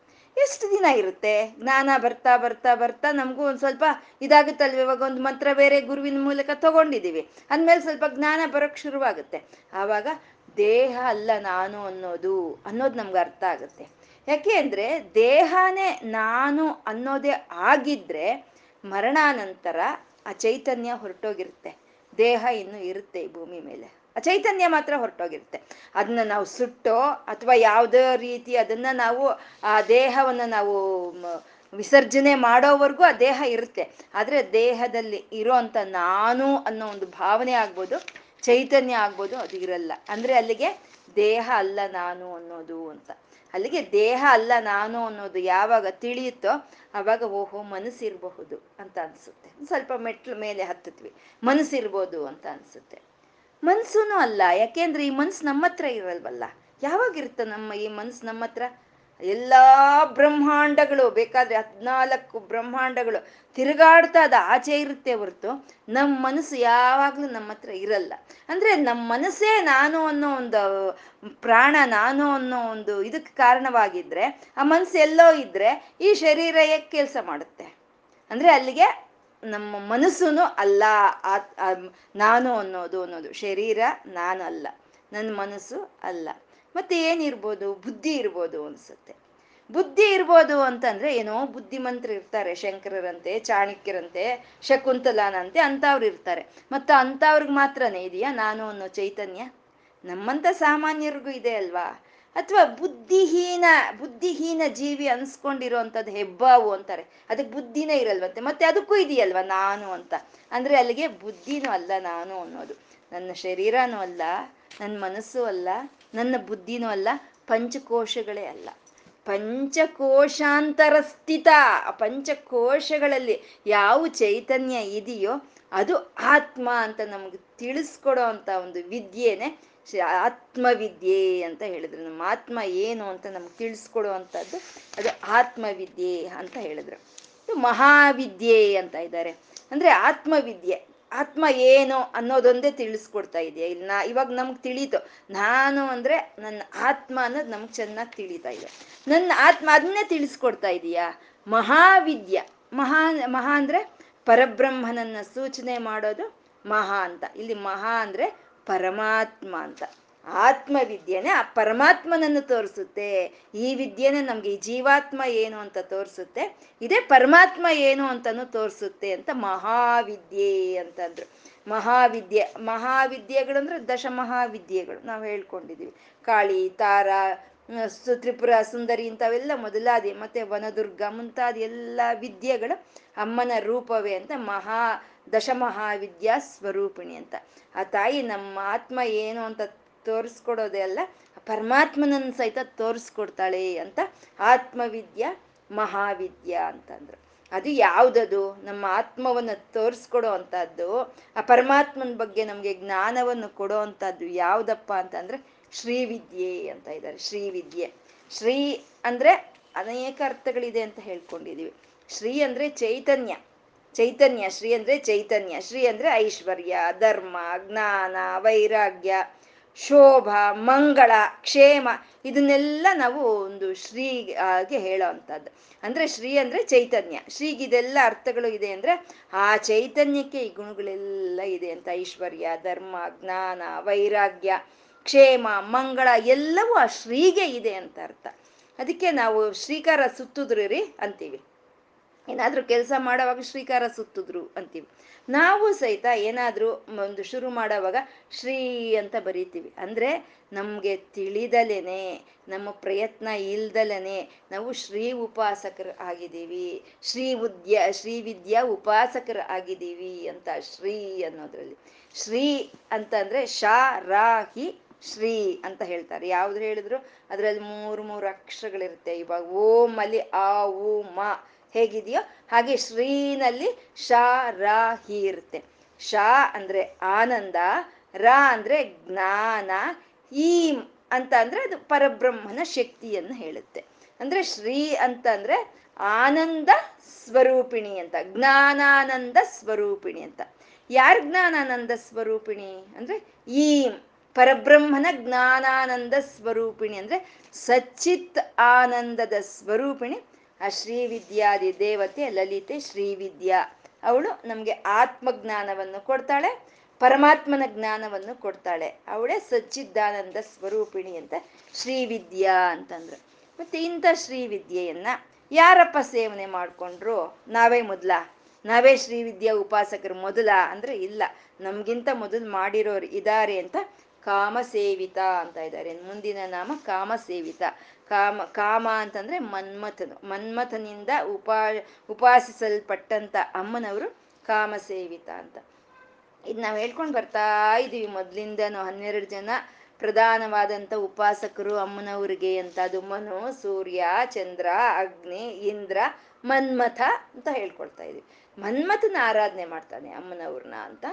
ಎಷ್ಟು ದಿನ ಇರುತ್ತೆ? ಜ್ಞಾನ ಬರ್ತಾ ಬರ್ತಾ ಬರ್ತಾ ನಮಗೂ ಒಂದು ಸ್ವಲ್ಪ ಇದಾಗುತ್ತಲ್ವ. ಇವಾಗ ಒಂದು ಮಂತ್ರ ಬೇರೆ ಗುರುವಿನ ಮೂಲಕ ತಗೊಂಡಿದ್ದೀವಿ ಅಂದಮೇಲೆ ಸ್ವಲ್ಪ ಜ್ಞಾನ ಬರೋಕ್ಕೆ ಶುರುವಾಗುತ್ತೆ. ಆವಾಗ ದೇಹ ಅಲ್ಲ ನಾನು ಅನ್ನೋದು ನಮ್ಗೆ ಅರ್ಥ ಆಗುತ್ತೆ. ಯಾಕೆ ಅಂದರೆ ದೇಹನೇ ನಾನು ಅನ್ನೋದೇ ಆಗಿದ್ರೆ ಮರಣಾನಂತರ ಆ ಚೈತನ್ಯ ಹೊರಟೋಗಿರುತ್ತೆ. ದೇಹ ಇನ್ನೂ ಇರುತ್ತೆ ಈ ಭೂಮಿ ಮೇಲೆ, ಆ ಚೈತನ್ಯ ಮಾತ್ರ ಹೊರಟೋಗಿರುತ್ತೆ. ಅದನ್ನ ನಾವು ಸುಟ್ಟೋ ಅಥವಾ ಯಾವುದೇ ರೀತಿ ಅದನ್ನ ನಾವು ಆ ದೇಹವನ್ನು ನಾವು ವಿಸರ್ಜನೆ ಮಾಡೋವರೆಗೂ ಆ ದೇಹ ಇರುತ್ತೆ. ಆದರೆ ದೇಹದಲ್ಲಿ ಇರೋ ಅಂಥ ನಾನು ಅನ್ನೋ ಒಂದು ಭಾವನೆ ಆಗ್ಬೋದು, ಚೈತನ್ಯ ಆಗ್ಬೋದು, ಅದು ಇರಲ್ಲ. ಅಂದರೆ ಅಲ್ಲಿಗೆ ದೇಹ ಅಲ್ಲ ನಾನು ಅನ್ನೋದು ಅಂತ. ಅಲ್ಲಿಗೆ ದೇಹ ಅಲ್ಲ ನಾನು ಅನ್ನೋದು ಯಾವಾಗ ತಿಳಿಯುತ್ತೋ ಆವಾಗ ಓಹೋ ಮನಸ್ಸಿರಬಹುದು ಅಂತ ಅನಿಸುತ್ತೆ. ಸ್ವಲ್ಪ ಮೆಟ್ಲು ಮೇಲೆ ಹತ್ತಿದ್ವಿ, ಮನಸ್ಸಿರ್ಬೋದು ಅಂತ ಅನಿಸುತ್ತೆ. ಮನಸ್ಸೂ ಅಲ್ಲ, ಯಾಕೆಂದ್ರೆ ಈ ಮನಸ್ಸು ನಮ್ಮ ಹತ್ರ ಇರಲ್ವಲ್ಲ. ಯಾವಾಗಿರುತ್ತೆ ಈ ಮನಸ್ಸು ನಮ್ಮ ಹತ್ರ? ಎಲ್ಲ ಬ್ರಹ್ಮಾಂಡಗಳು ಬೇಕಾದ್ರೆ 14 ಬ್ರಹ್ಮಾಂಡಗಳು ತಿರುಗಾಡ್ತಾ ಅದು ಆಚೆ ಇರುತ್ತೆ ಹೊರತು ನಮ್ಮ ಮನಸ್ಸು ಯಾವಾಗಲೂ ನಮ್ಮ ಹತ್ರ ಇರಲ್ಲ. ಅಂದರೆ ನಮ್ಮ ಮನಸ್ಸೇ ನಾನು ಅನ್ನೋ ಒಂದು ಪ್ರಾಣ, ನಾನು ಅನ್ನೋ ಒಂದು ಇದಕ್ಕೆ ಕಾರಣವಾಗಿದ್ದರೆ, ಆ ಮನಸ್ಸು ಎಲ್ಲೋ ಇದ್ದರೆ ಈ ಶರೀರ ಏಕೆ ಕೆಲಸ ಮಾಡುತ್ತೆ? ಅಂದರೆ ಅಲ್ಲಿಗೆ ನಮ್ಮ ಮನಸ್ಸೂ ಅಲ್ಲ ನಾನು ಅನ್ನೋದು ಶರೀರ ನಾನು ಅಲ್ಲ, ನನ್ನ ಮನಸ್ಸು ಅಲ್ಲ. ಮತ್ತೆ ಏನಿರ್ಬೋದು? ಬುದ್ಧಿ ಇರ್ಬೋದು ಅನ್ಸುತ್ತೆ. ಬುದ್ಧಿ ಇರ್ಬೋದು ಅಂತಂದ್ರೆ ಏನೋ ಬುದ್ಧಿಮಂತರು ಇರ್ತಾರೆ, ಶಂಕರರಂತೆ, ಚಾಣಕ್ಯರಂತೆ, ಶಕುಂತಲಾನಂತೆ ಅಂಥವ್ರು ಇರ್ತಾರೆ. ಮತ್ತೆ ಅಂಥವ್ರಿಗೆ ಮಾತ್ರನೇ ಇದೆಯಾ ನಾನು ಅನ್ನೋ ಚೈತನ್ಯ? ನಮ್ಮಂಥ ಸಾಮಾನ್ಯರಿಗೂ ಇದೆ ಅಲ್ವಾ. ಅಥವಾ ಬುದ್ಧಿಹೀನ ಜೀವಿ ಅನ್ಸ್ಕೊಂಡಿರೋಂಥದ್ದು ಹೆಬ್ಬಾವು ಅಂತಾರೆ. ಅದಕ್ಕೆ ಬುದ್ಧಿನೇ ಇರಲ್ವಂತೆ. ಮತ್ತೆ ಅದಕ್ಕೂ ಇದೆಯಲ್ವ ನಾನು ಅಂತ. ಅಂದ್ರೆ ಅಲ್ಲಿಗೆ ಬುದ್ಧಿನೂ ಅಲ್ಲ ನಾನು ಅನ್ನೋದು, ನನ್ನ ಶರೀರನೂ ಅಲ್ಲ, ನನ್ನ ಮನಸ್ಸು ಅಲ್ಲ, ನನ್ನ ಬುದ್ಧಿನೂ ಅಲ್ಲ, ಪಂಚಕೋಶಗಳೇ ಅಲ್ಲ. ಪಂಚಕೋಶಾಂತರ ಸ್ಥಿತ ಆ ಪಂಚಕೋಶಗಳಲ್ಲಿ ಯಾವ ಚೈತನ್ಯ ಇದೆಯೋ ಅದು ಆತ್ಮ ಅಂತ ನಮ್ಗೆ ತಿಳಿಸ್ಕೊಡೋ ಅಂತ ಒಂದು ವಿದ್ಯೆನೇ ಆತ್ಮವಿದ್ಯೆ ಅಂತ ಹೇಳಿದ್ರು. ನಮ್ಮ ಆತ್ಮ ಏನು ಅಂತ ನಮ್ಗೆ ತಿಳಿಸ್ಕೊಡೋ ಅಂಥದ್ದು ಅದು ಆತ್ಮವಿದ್ಯೆ ಅಂತ ಹೇಳಿದ್ರು. ಮಹಾವಿದ್ಯೆ ಅಂತ ಇದ್ದಾರೆ. ಅಂದರೆ ಆತ್ಮವಿದ್ಯೆ, ಆತ್ಮ ಏನು ಅನ್ನೋದೊಂದೇ ತಿಳಿಸ್ಕೊಡ್ತಾ ಇದೆಯಾ ಇಲ್ಲಿ. ಇವಾಗ ನಮ್ಗೆ ತಿಳಿಯಿತು ನಾನು ಅಂದರೆ ನನ್ನ ಆತ್ಮ ಅನ್ನೋದು ನಮ್ಗೆ ಚೆನ್ನಾಗಿ ತಿಳಿತಾ ಇದೆ. ನನ್ನ ಆತ್ಮ ಅದನ್ನೇ ತಿಳಿಸ್ಕೊಡ್ತಾ ಇದೆಯಾ. ಮಹಾವಿದ್ಯ, ಮಹಾ ಅಂದರೆ ಪರಬ್ರಹ್ಮನನ್ನು ಸೂಚನೆ ಮಾಡೋದು ಮಹಾ ಅಂತ. ಇಲ್ಲಿ ಮಹಾ ಅಂದರೆ ಪರಮಾತ್ಮ ಅಂತ. ಆತ್ಮವಿದ್ಯೆನೇ ಆ ಪರಮಾತ್ಮನನ್ನು ತೋರಿಸುತ್ತೆ. ಈ ವಿದ್ಯೆನೇ ನಮಗೆ ಈ ಜೀವಾತ್ಮ ಏನು ಅಂತ ತೋರಿಸುತ್ತೆ, ಇದೇ ಪರಮಾತ್ಮ ಏನು ಅಂತಲೂ ತೋರಿಸುತ್ತೆ ಅಂತ ಮಹಾವಿದ್ಯೆ ಅಂತಂದ್ರು. ಮಹಾವಿದ್ಯೆಗಳಂದ್ರೆ ದಶಮಹಾವಿದ್ಯೆಗಳು ನಾವು ಹೇಳ್ಕೊಂಡಿದ್ದೀವಿ. ಕಾಳಿ, ತಾರ, ತ್ರಿಪುರ ಸುಂದರಿ ಇಂಥವೆಲ್ಲ ಮೊದಲಾದಿ, ಮತ್ತೆ ವನದುರ್ಗ ಮುಂತಾದ ಎಲ್ಲ ವಿದ್ಯೆಗಳು ಅಮ್ಮನ ರೂಪವೇ ಅಂತ ದಶಮಹಾವಿದ್ಯಾ ಸ್ವರೂಪಿಣಿ ಅಂತ. ಆ ತಾಯಿ ನಮ್ಮ ಆತ್ಮ ಏನು ಅಂತ ತೋರಿಸ್ಕೊಡೋದೇ ಅಲ್ಲ, ಪರಮಾತ್ಮನನ್ನು ಸಹಿತ ತೋರಿಸ್ಕೊಡ್ತಾಳೆ ಅಂತ ಆತ್ಮವಿದ್ಯಾ ಮಹಾವಿದ್ಯಾ ಅಂತಂದ್ರು. ಅದು ಯಾವುದದು? ನಮ್ಮ ಆತ್ಮವನ್ನು ತೋರಿಸ್ಕೊಡೋ ಅಂಥದ್ದು, ಆ ಪರಮಾತ್ಮನ ಬಗ್ಗೆ ನಮಗೆ ಜ್ಞಾನವನ್ನು ಕೊಡೋ ಅಂಥದ್ದು ಯಾವುದಪ್ಪ ಅಂತಂದರೆ ಶ್ರೀವಿದ್ಯೆ ಅಂತ ಇದ್ದಾರೆ. ಶ್ರೀವಿದ್ಯೆ, ಶ್ರೀ ಅಂದರೆ ಅನೇಕ ಅರ್ಥಗಳಿದೆ ಅಂತ ಹೇಳ್ಕೊಂಡಿದ್ದೀವಿ. ಶ್ರೀ ಅಂದರೆ ಚೈತನ್ಯ, ಶ್ರೀ ಅಂದರೆ ಐಶ್ವರ್ಯ, ಧರ್ಮ, ಜ್ಞಾನ, ವೈರಾಗ್ಯ, ಶೋಭ, ಮಂಗಳ, ಕ್ಷೇಮ, ಇದನ್ನೆಲ್ಲ ನಾವು ಒಂದು ಶ್ರೀಗೆ ಹೇಳೋ ಅಂಥದ್ದು. ಅಂದರೆ ಶ್ರೀ ಅಂದರೆ ಚೈತನ್ಯ. ಶ್ರೀಗೆ ಇದೆಲ್ಲ ಅರ್ಥಗಳು ಇದೆ ಅಂದರೆ ಆ ಚೈತನ್ಯಕ್ಕೆ ಈ ಗುಣಗಳೆಲ್ಲ ಇದೆ ಅಂತ. ಐಶ್ವರ್ಯ, ಧರ್ಮ, ಜ್ಞಾನ, ವೈರಾಗ್ಯ, ಕ್ಷೇಮ, ಮಂಗಳ ಎಲ್ಲವೂ ಆ ಶ್ರೀಗೆ ಇದೆ ಅಂತ ಅರ್ಥ. ಅದಕ್ಕೆ ನಾವು ಶ್ರೀಕಾರ ಸುತ್ತಿದ್ರಿ ಅಂತೀವಿ. ಏನಾದರೂ ಕೆಲಸ ಮಾಡೋವಾಗ ಶ್ರೀಕಾರ ಸುತ್ತಿದ್ರು ಅಂತೀವಿ. ನಾವು ಸಹಿತ ಏನಾದರೂ ಒಂದು ಶುರು ಮಾಡೋವಾಗ ಶ್ರೀ ಅಂತ ಬರೀತೀವಿ. ಅಂದರೆ ನಮಗೆ ತಿಳಿದಲೇನೆ, ನಮ್ಮ ಪ್ರಯತ್ನ ಇಲ್ದಲೇ ನಾವು ಶ್ರೀ ಉಪಾಸಕರು ಆಗಿದ್ದೀವಿ, ಶ್ರೀವಿದ್ಯಾ ಉಪಾಸಕರು ಆಗಿದ್ದೀವಿ ಅಂತ. ಶ್ರೀ ಅನ್ನೋದ್ರಲ್ಲಿ ಶ್ರೀ ಅಂತಂದರೆ ಶ ರಾ ಹಿ ಶ್ರೀ ಅಂತ ಹೇಳ್ತಾರೆ. ಯಾವ್ದು ಹೇಳಿದ್ರು ಅದರಲ್ಲಿ ಮೂರು ಅಕ್ಷರಗಳಿರುತ್ತೆ. ಇವಾಗ ಓಂ ಅಲ್ಲಿ ಆ ಓ ಮ ಹೇಗಿದೆಯೋ ಹಾಗೆ ಶ್ರೀನಲ್ಲಿ ಶ ರಾ ಹಿ ಇರುತ್ತೆ. ಶ ಅಂದರೆ ಆನಂದ, ರಾ ಅಂದರೆ ಜ್ಞಾನ, ಈಂ ಅಂತ ಅಂದರೆ ಅದು ಪರಬ್ರಹ್ಮನ ಶಕ್ತಿಯನ್ನು ಹೇಳುತ್ತೆ. ಅಂದರೆ ಶ್ರೀ ಅಂತ ಅಂದರೆ ಆನಂದ ಸ್ವರೂಪಿಣಿ ಅಂತ, ಜ್ಞಾನಾನಂದ ಸ್ವರೂಪಿಣಿ ಅಂತ. ಯಾರು ಜ್ಞಾನಾನಂದ ಸ್ವರೂಪಿಣಿ ಅಂದರೆ ಈಂ ಪರಬ್ರಹ್ಮನ ಜ್ಞಾನಾನಂದ ಸ್ವರೂಪಿಣಿ ಅಂದರೆ ಸಚ್ಚಿತ್ ಆನಂದದ ಸ್ವರೂಪಿಣಿ ಆ ಶ್ರೀವಿದ್ಯಾದಿ ದೇವತೆ ಲಲಿತೆ ಶ್ರೀವಿದ್ಯಾ. ಅವಳು ನಮಗೆ ಆತ್ಮಜ್ಞಾನವನ್ನು ಕೊಡ್ತಾಳೆ, ಪರಮಾತ್ಮನ ಜ್ಞಾನವನ್ನು ಕೊಡ್ತಾಳೆ. ಅವಳೇ ಸಚ್ಚಿದಾನಂದ ಸ್ವರೂಪಿಣಿ ಅಂತ ಶ್ರೀವಿದ್ಯಾ ಅಂತಂದ್ರು. ಮತ್ತೆ ಇಂಥ ಶ್ರೀವಿದ್ಯೆಯನ್ನ ಯಾರಪ್ಪ ಸೇವನೆ ಮಾಡಿಕೊಂಡ್ರು? ನಾವೇ ಶ್ರೀವಿದ್ಯಾ ಉಪಾಸಕರು ಮೊದಲ ಅಂದರೆ ಇಲ್ಲ, ನಮಗಿಂತ ಮೊದಲು ಮಾಡಿರೋರು ಇದ್ದಾರೆ ಅಂತ ಕಾಮಸೇವಿತ ಅಂತ ಇದ್ದಾರೆ. ಮುಂದಿನ ನಾಮ ಕಾಮಸೇವಿತ. ಕಾಮ ಅಂತಂದರೆ ಮನ್ಮಥನು. ಮನ್ಮಥನಿಂದ ಉಪಾಸಿಸಲ್ಪಟ್ಟಂಥ ಅಮ್ಮನವರು ಕಾಮಸೇವಿತ ಅಂತ. ಇದು ನಾವು ಹೇಳ್ಕೊಂಡು ಬರ್ತಾ ಇದ್ದೀವಿ ಮೊದಲಿಂದನೂ. 12 ಜನ ಪ್ರಧಾನವಾದಂಥ ಉಪಾಸಕರು ಅಮ್ಮನವ್ರಿಗೆ ಅಂತ. ಅದು ಮನು, ಸೂರ್ಯ, ಚಂದ್ರ, ಅಗ್ನಿ, ಇಂದ್ರ, ಮನ್ಮಥ ಅಂತ ಹೇಳ್ಕೊಳ್ತಾ ಇದ್ವಿ. ಮನ್ಮಥನ ಆರಾಧನೆ ಮಾಡ್ತಾನೆ ಅಮ್ಮನವ್ರನ್ನ ಅಂತ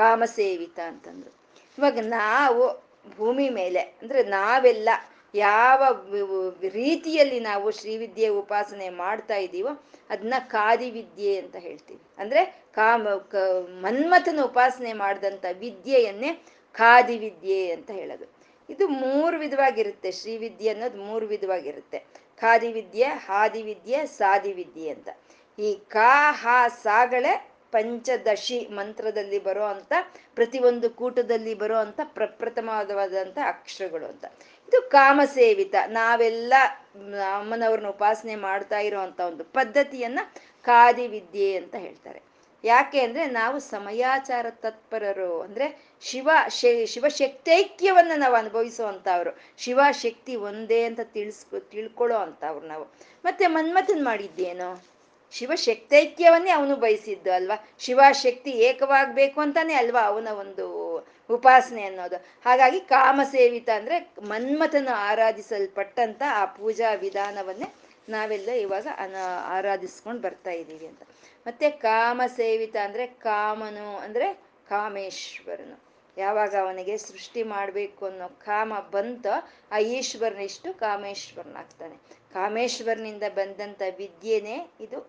ಕಾಮಸೇವಿತ ಅಂತಂದ್ರು. ಇವಾಗ ನಾವು ಭೂಮಿ ಮೇಲೆ ಅಂದರೆ ನಾವೆಲ್ಲ ಯಾವ ರೀತಿಯಲ್ಲಿ ನಾವು ಶ್ರೀವಿದ್ಯೆ ಉಪಾಸನೆ ಮಾಡ್ತಾ ಇದ್ದೀವೋ ಅದನ್ನ ಕಾದಿವಿದ್ಯೆ ಅಂತ ಹೇಳ್ತೀವಿ. ಅಂದರೆ ಮನ್ಮಥನ ಉಪಾಸನೆ ಮಾಡಿದಂಥ ವಿದ್ಯೆಯನ್ನೇ ಕಾದಿವಿದ್ಯೆ ಅಂತ ಹೇಳೋದು. ಇದು 3 ವಿಧವಾಗಿರುತ್ತೆ. ಶ್ರೀವಿದ್ಯೆ ಅನ್ನೋದು 3 ವಿಧವಾಗಿರುತ್ತೆ. ಕಾದಿವಿದ್ಯೆ, ಹಾದಿವಿದ್ಯೆ, ಸಾದಿವಿದ್ಯೆ ಅಂತ. ಈ ಕಾ ಹಾ ಸಾಗಳೇ ಪಂಚದಶಿ ಮಂತ್ರದಲ್ಲಿ ಬರೋ ಅಂಥ ಪ್ರತಿಯೊಂದು ಕೂಟದಲ್ಲಿ ಬರೋ ಅಂಥ ಪ್ರಪ್ರಥಮವಾದಂಥ ಅಕ್ಷರಗಳು ಅಂತ. ಇದು ಕಾಮಸೇವಿತ. ನಾವೆಲ್ಲ ಅಮ್ಮನವ್ರನ್ನ ಉಪಾಸನೆ ಮಾಡ್ತಾ ಇರೋ ಅಂಥ ಒಂದು ಪದ್ಧತಿಯನ್ನ ಕಾದಿವಿದ್ಯೆ ಅಂತ ಹೇಳ್ತಾರೆ. ಯಾಕೆ ಅಂದರೆ ನಾವು ಸಮಯಾಚಾರ ತತ್ಪರರು. ಅಂದರೆ ಶಿವಶಕ್ತೈಕ್ಯವನ್ನು ನಾವು ಅನುಭವಿಸೋ ಅಂಥವ್ರು, ಶಿವಶಕ್ತಿ ಒಂದೇ ಅಂತ ತಿಳ್ಕೊಳ್ಳೋ ಅಂಥವ್ರು ನಾವು. ಮತ್ತೆ ಮನ್ಮಥನ್ ಮಾಡಿದ್ದೇನೋ ಶಿವಶಕ್ತೈಕ್ಯವನ್ನೇ ಅವನು ಬಯಸಿದ್ದು ಅಲ್ವಾ, ಶಿವಶಕ್ತಿ ಏಕವಾಗಬೇಕು ಅಂತಾನೆ ಅಲ್ವಾ ಅವನ ಒಂದು ಉಪಾಸನೆ ಅನ್ನೋದು. ಹಾಗಾಗಿ ಕಾಮಸೇವಿತ ಅಂದರೆ ಮನ್ಮಥನ ಆರಾಧಿಸಲ್ಪಟ್ಟಂತ ಆ ಪೂಜಾ ವಿಧಾನವನ್ನೇ ನಾವೆಲ್ಲ ಇವಾಗ ಆರಾಧಿಸ್ಕೊಂಡು ಬರ್ತಾ ಇದ್ದೀವಿ ಅಂತ. ಮತ್ತೆ ಕಾಮಸೇವಿತ ಅಂದರೆ ಕಾಮನು ಅಂದರೆ ಕಾಮೇಶ್ವರನು. ಯಾವಾಗ ಅವನಿಗೆ ಸೃಷ್ಟಿ ಮಾಡಬೇಕು ಅನ್ನೋ ಕಾಮ ಬಂತೋ ಆ ಈಶ್ವರನಿಷ್ಟು ಕಾಮೇಶ್ವರನಾಗ್ತಾನೆ. ಕಾಮೇಶ್ವರನಿಂದ ಬಂದಂಥ ವಿದ್ಯೆನೇ ಇದು,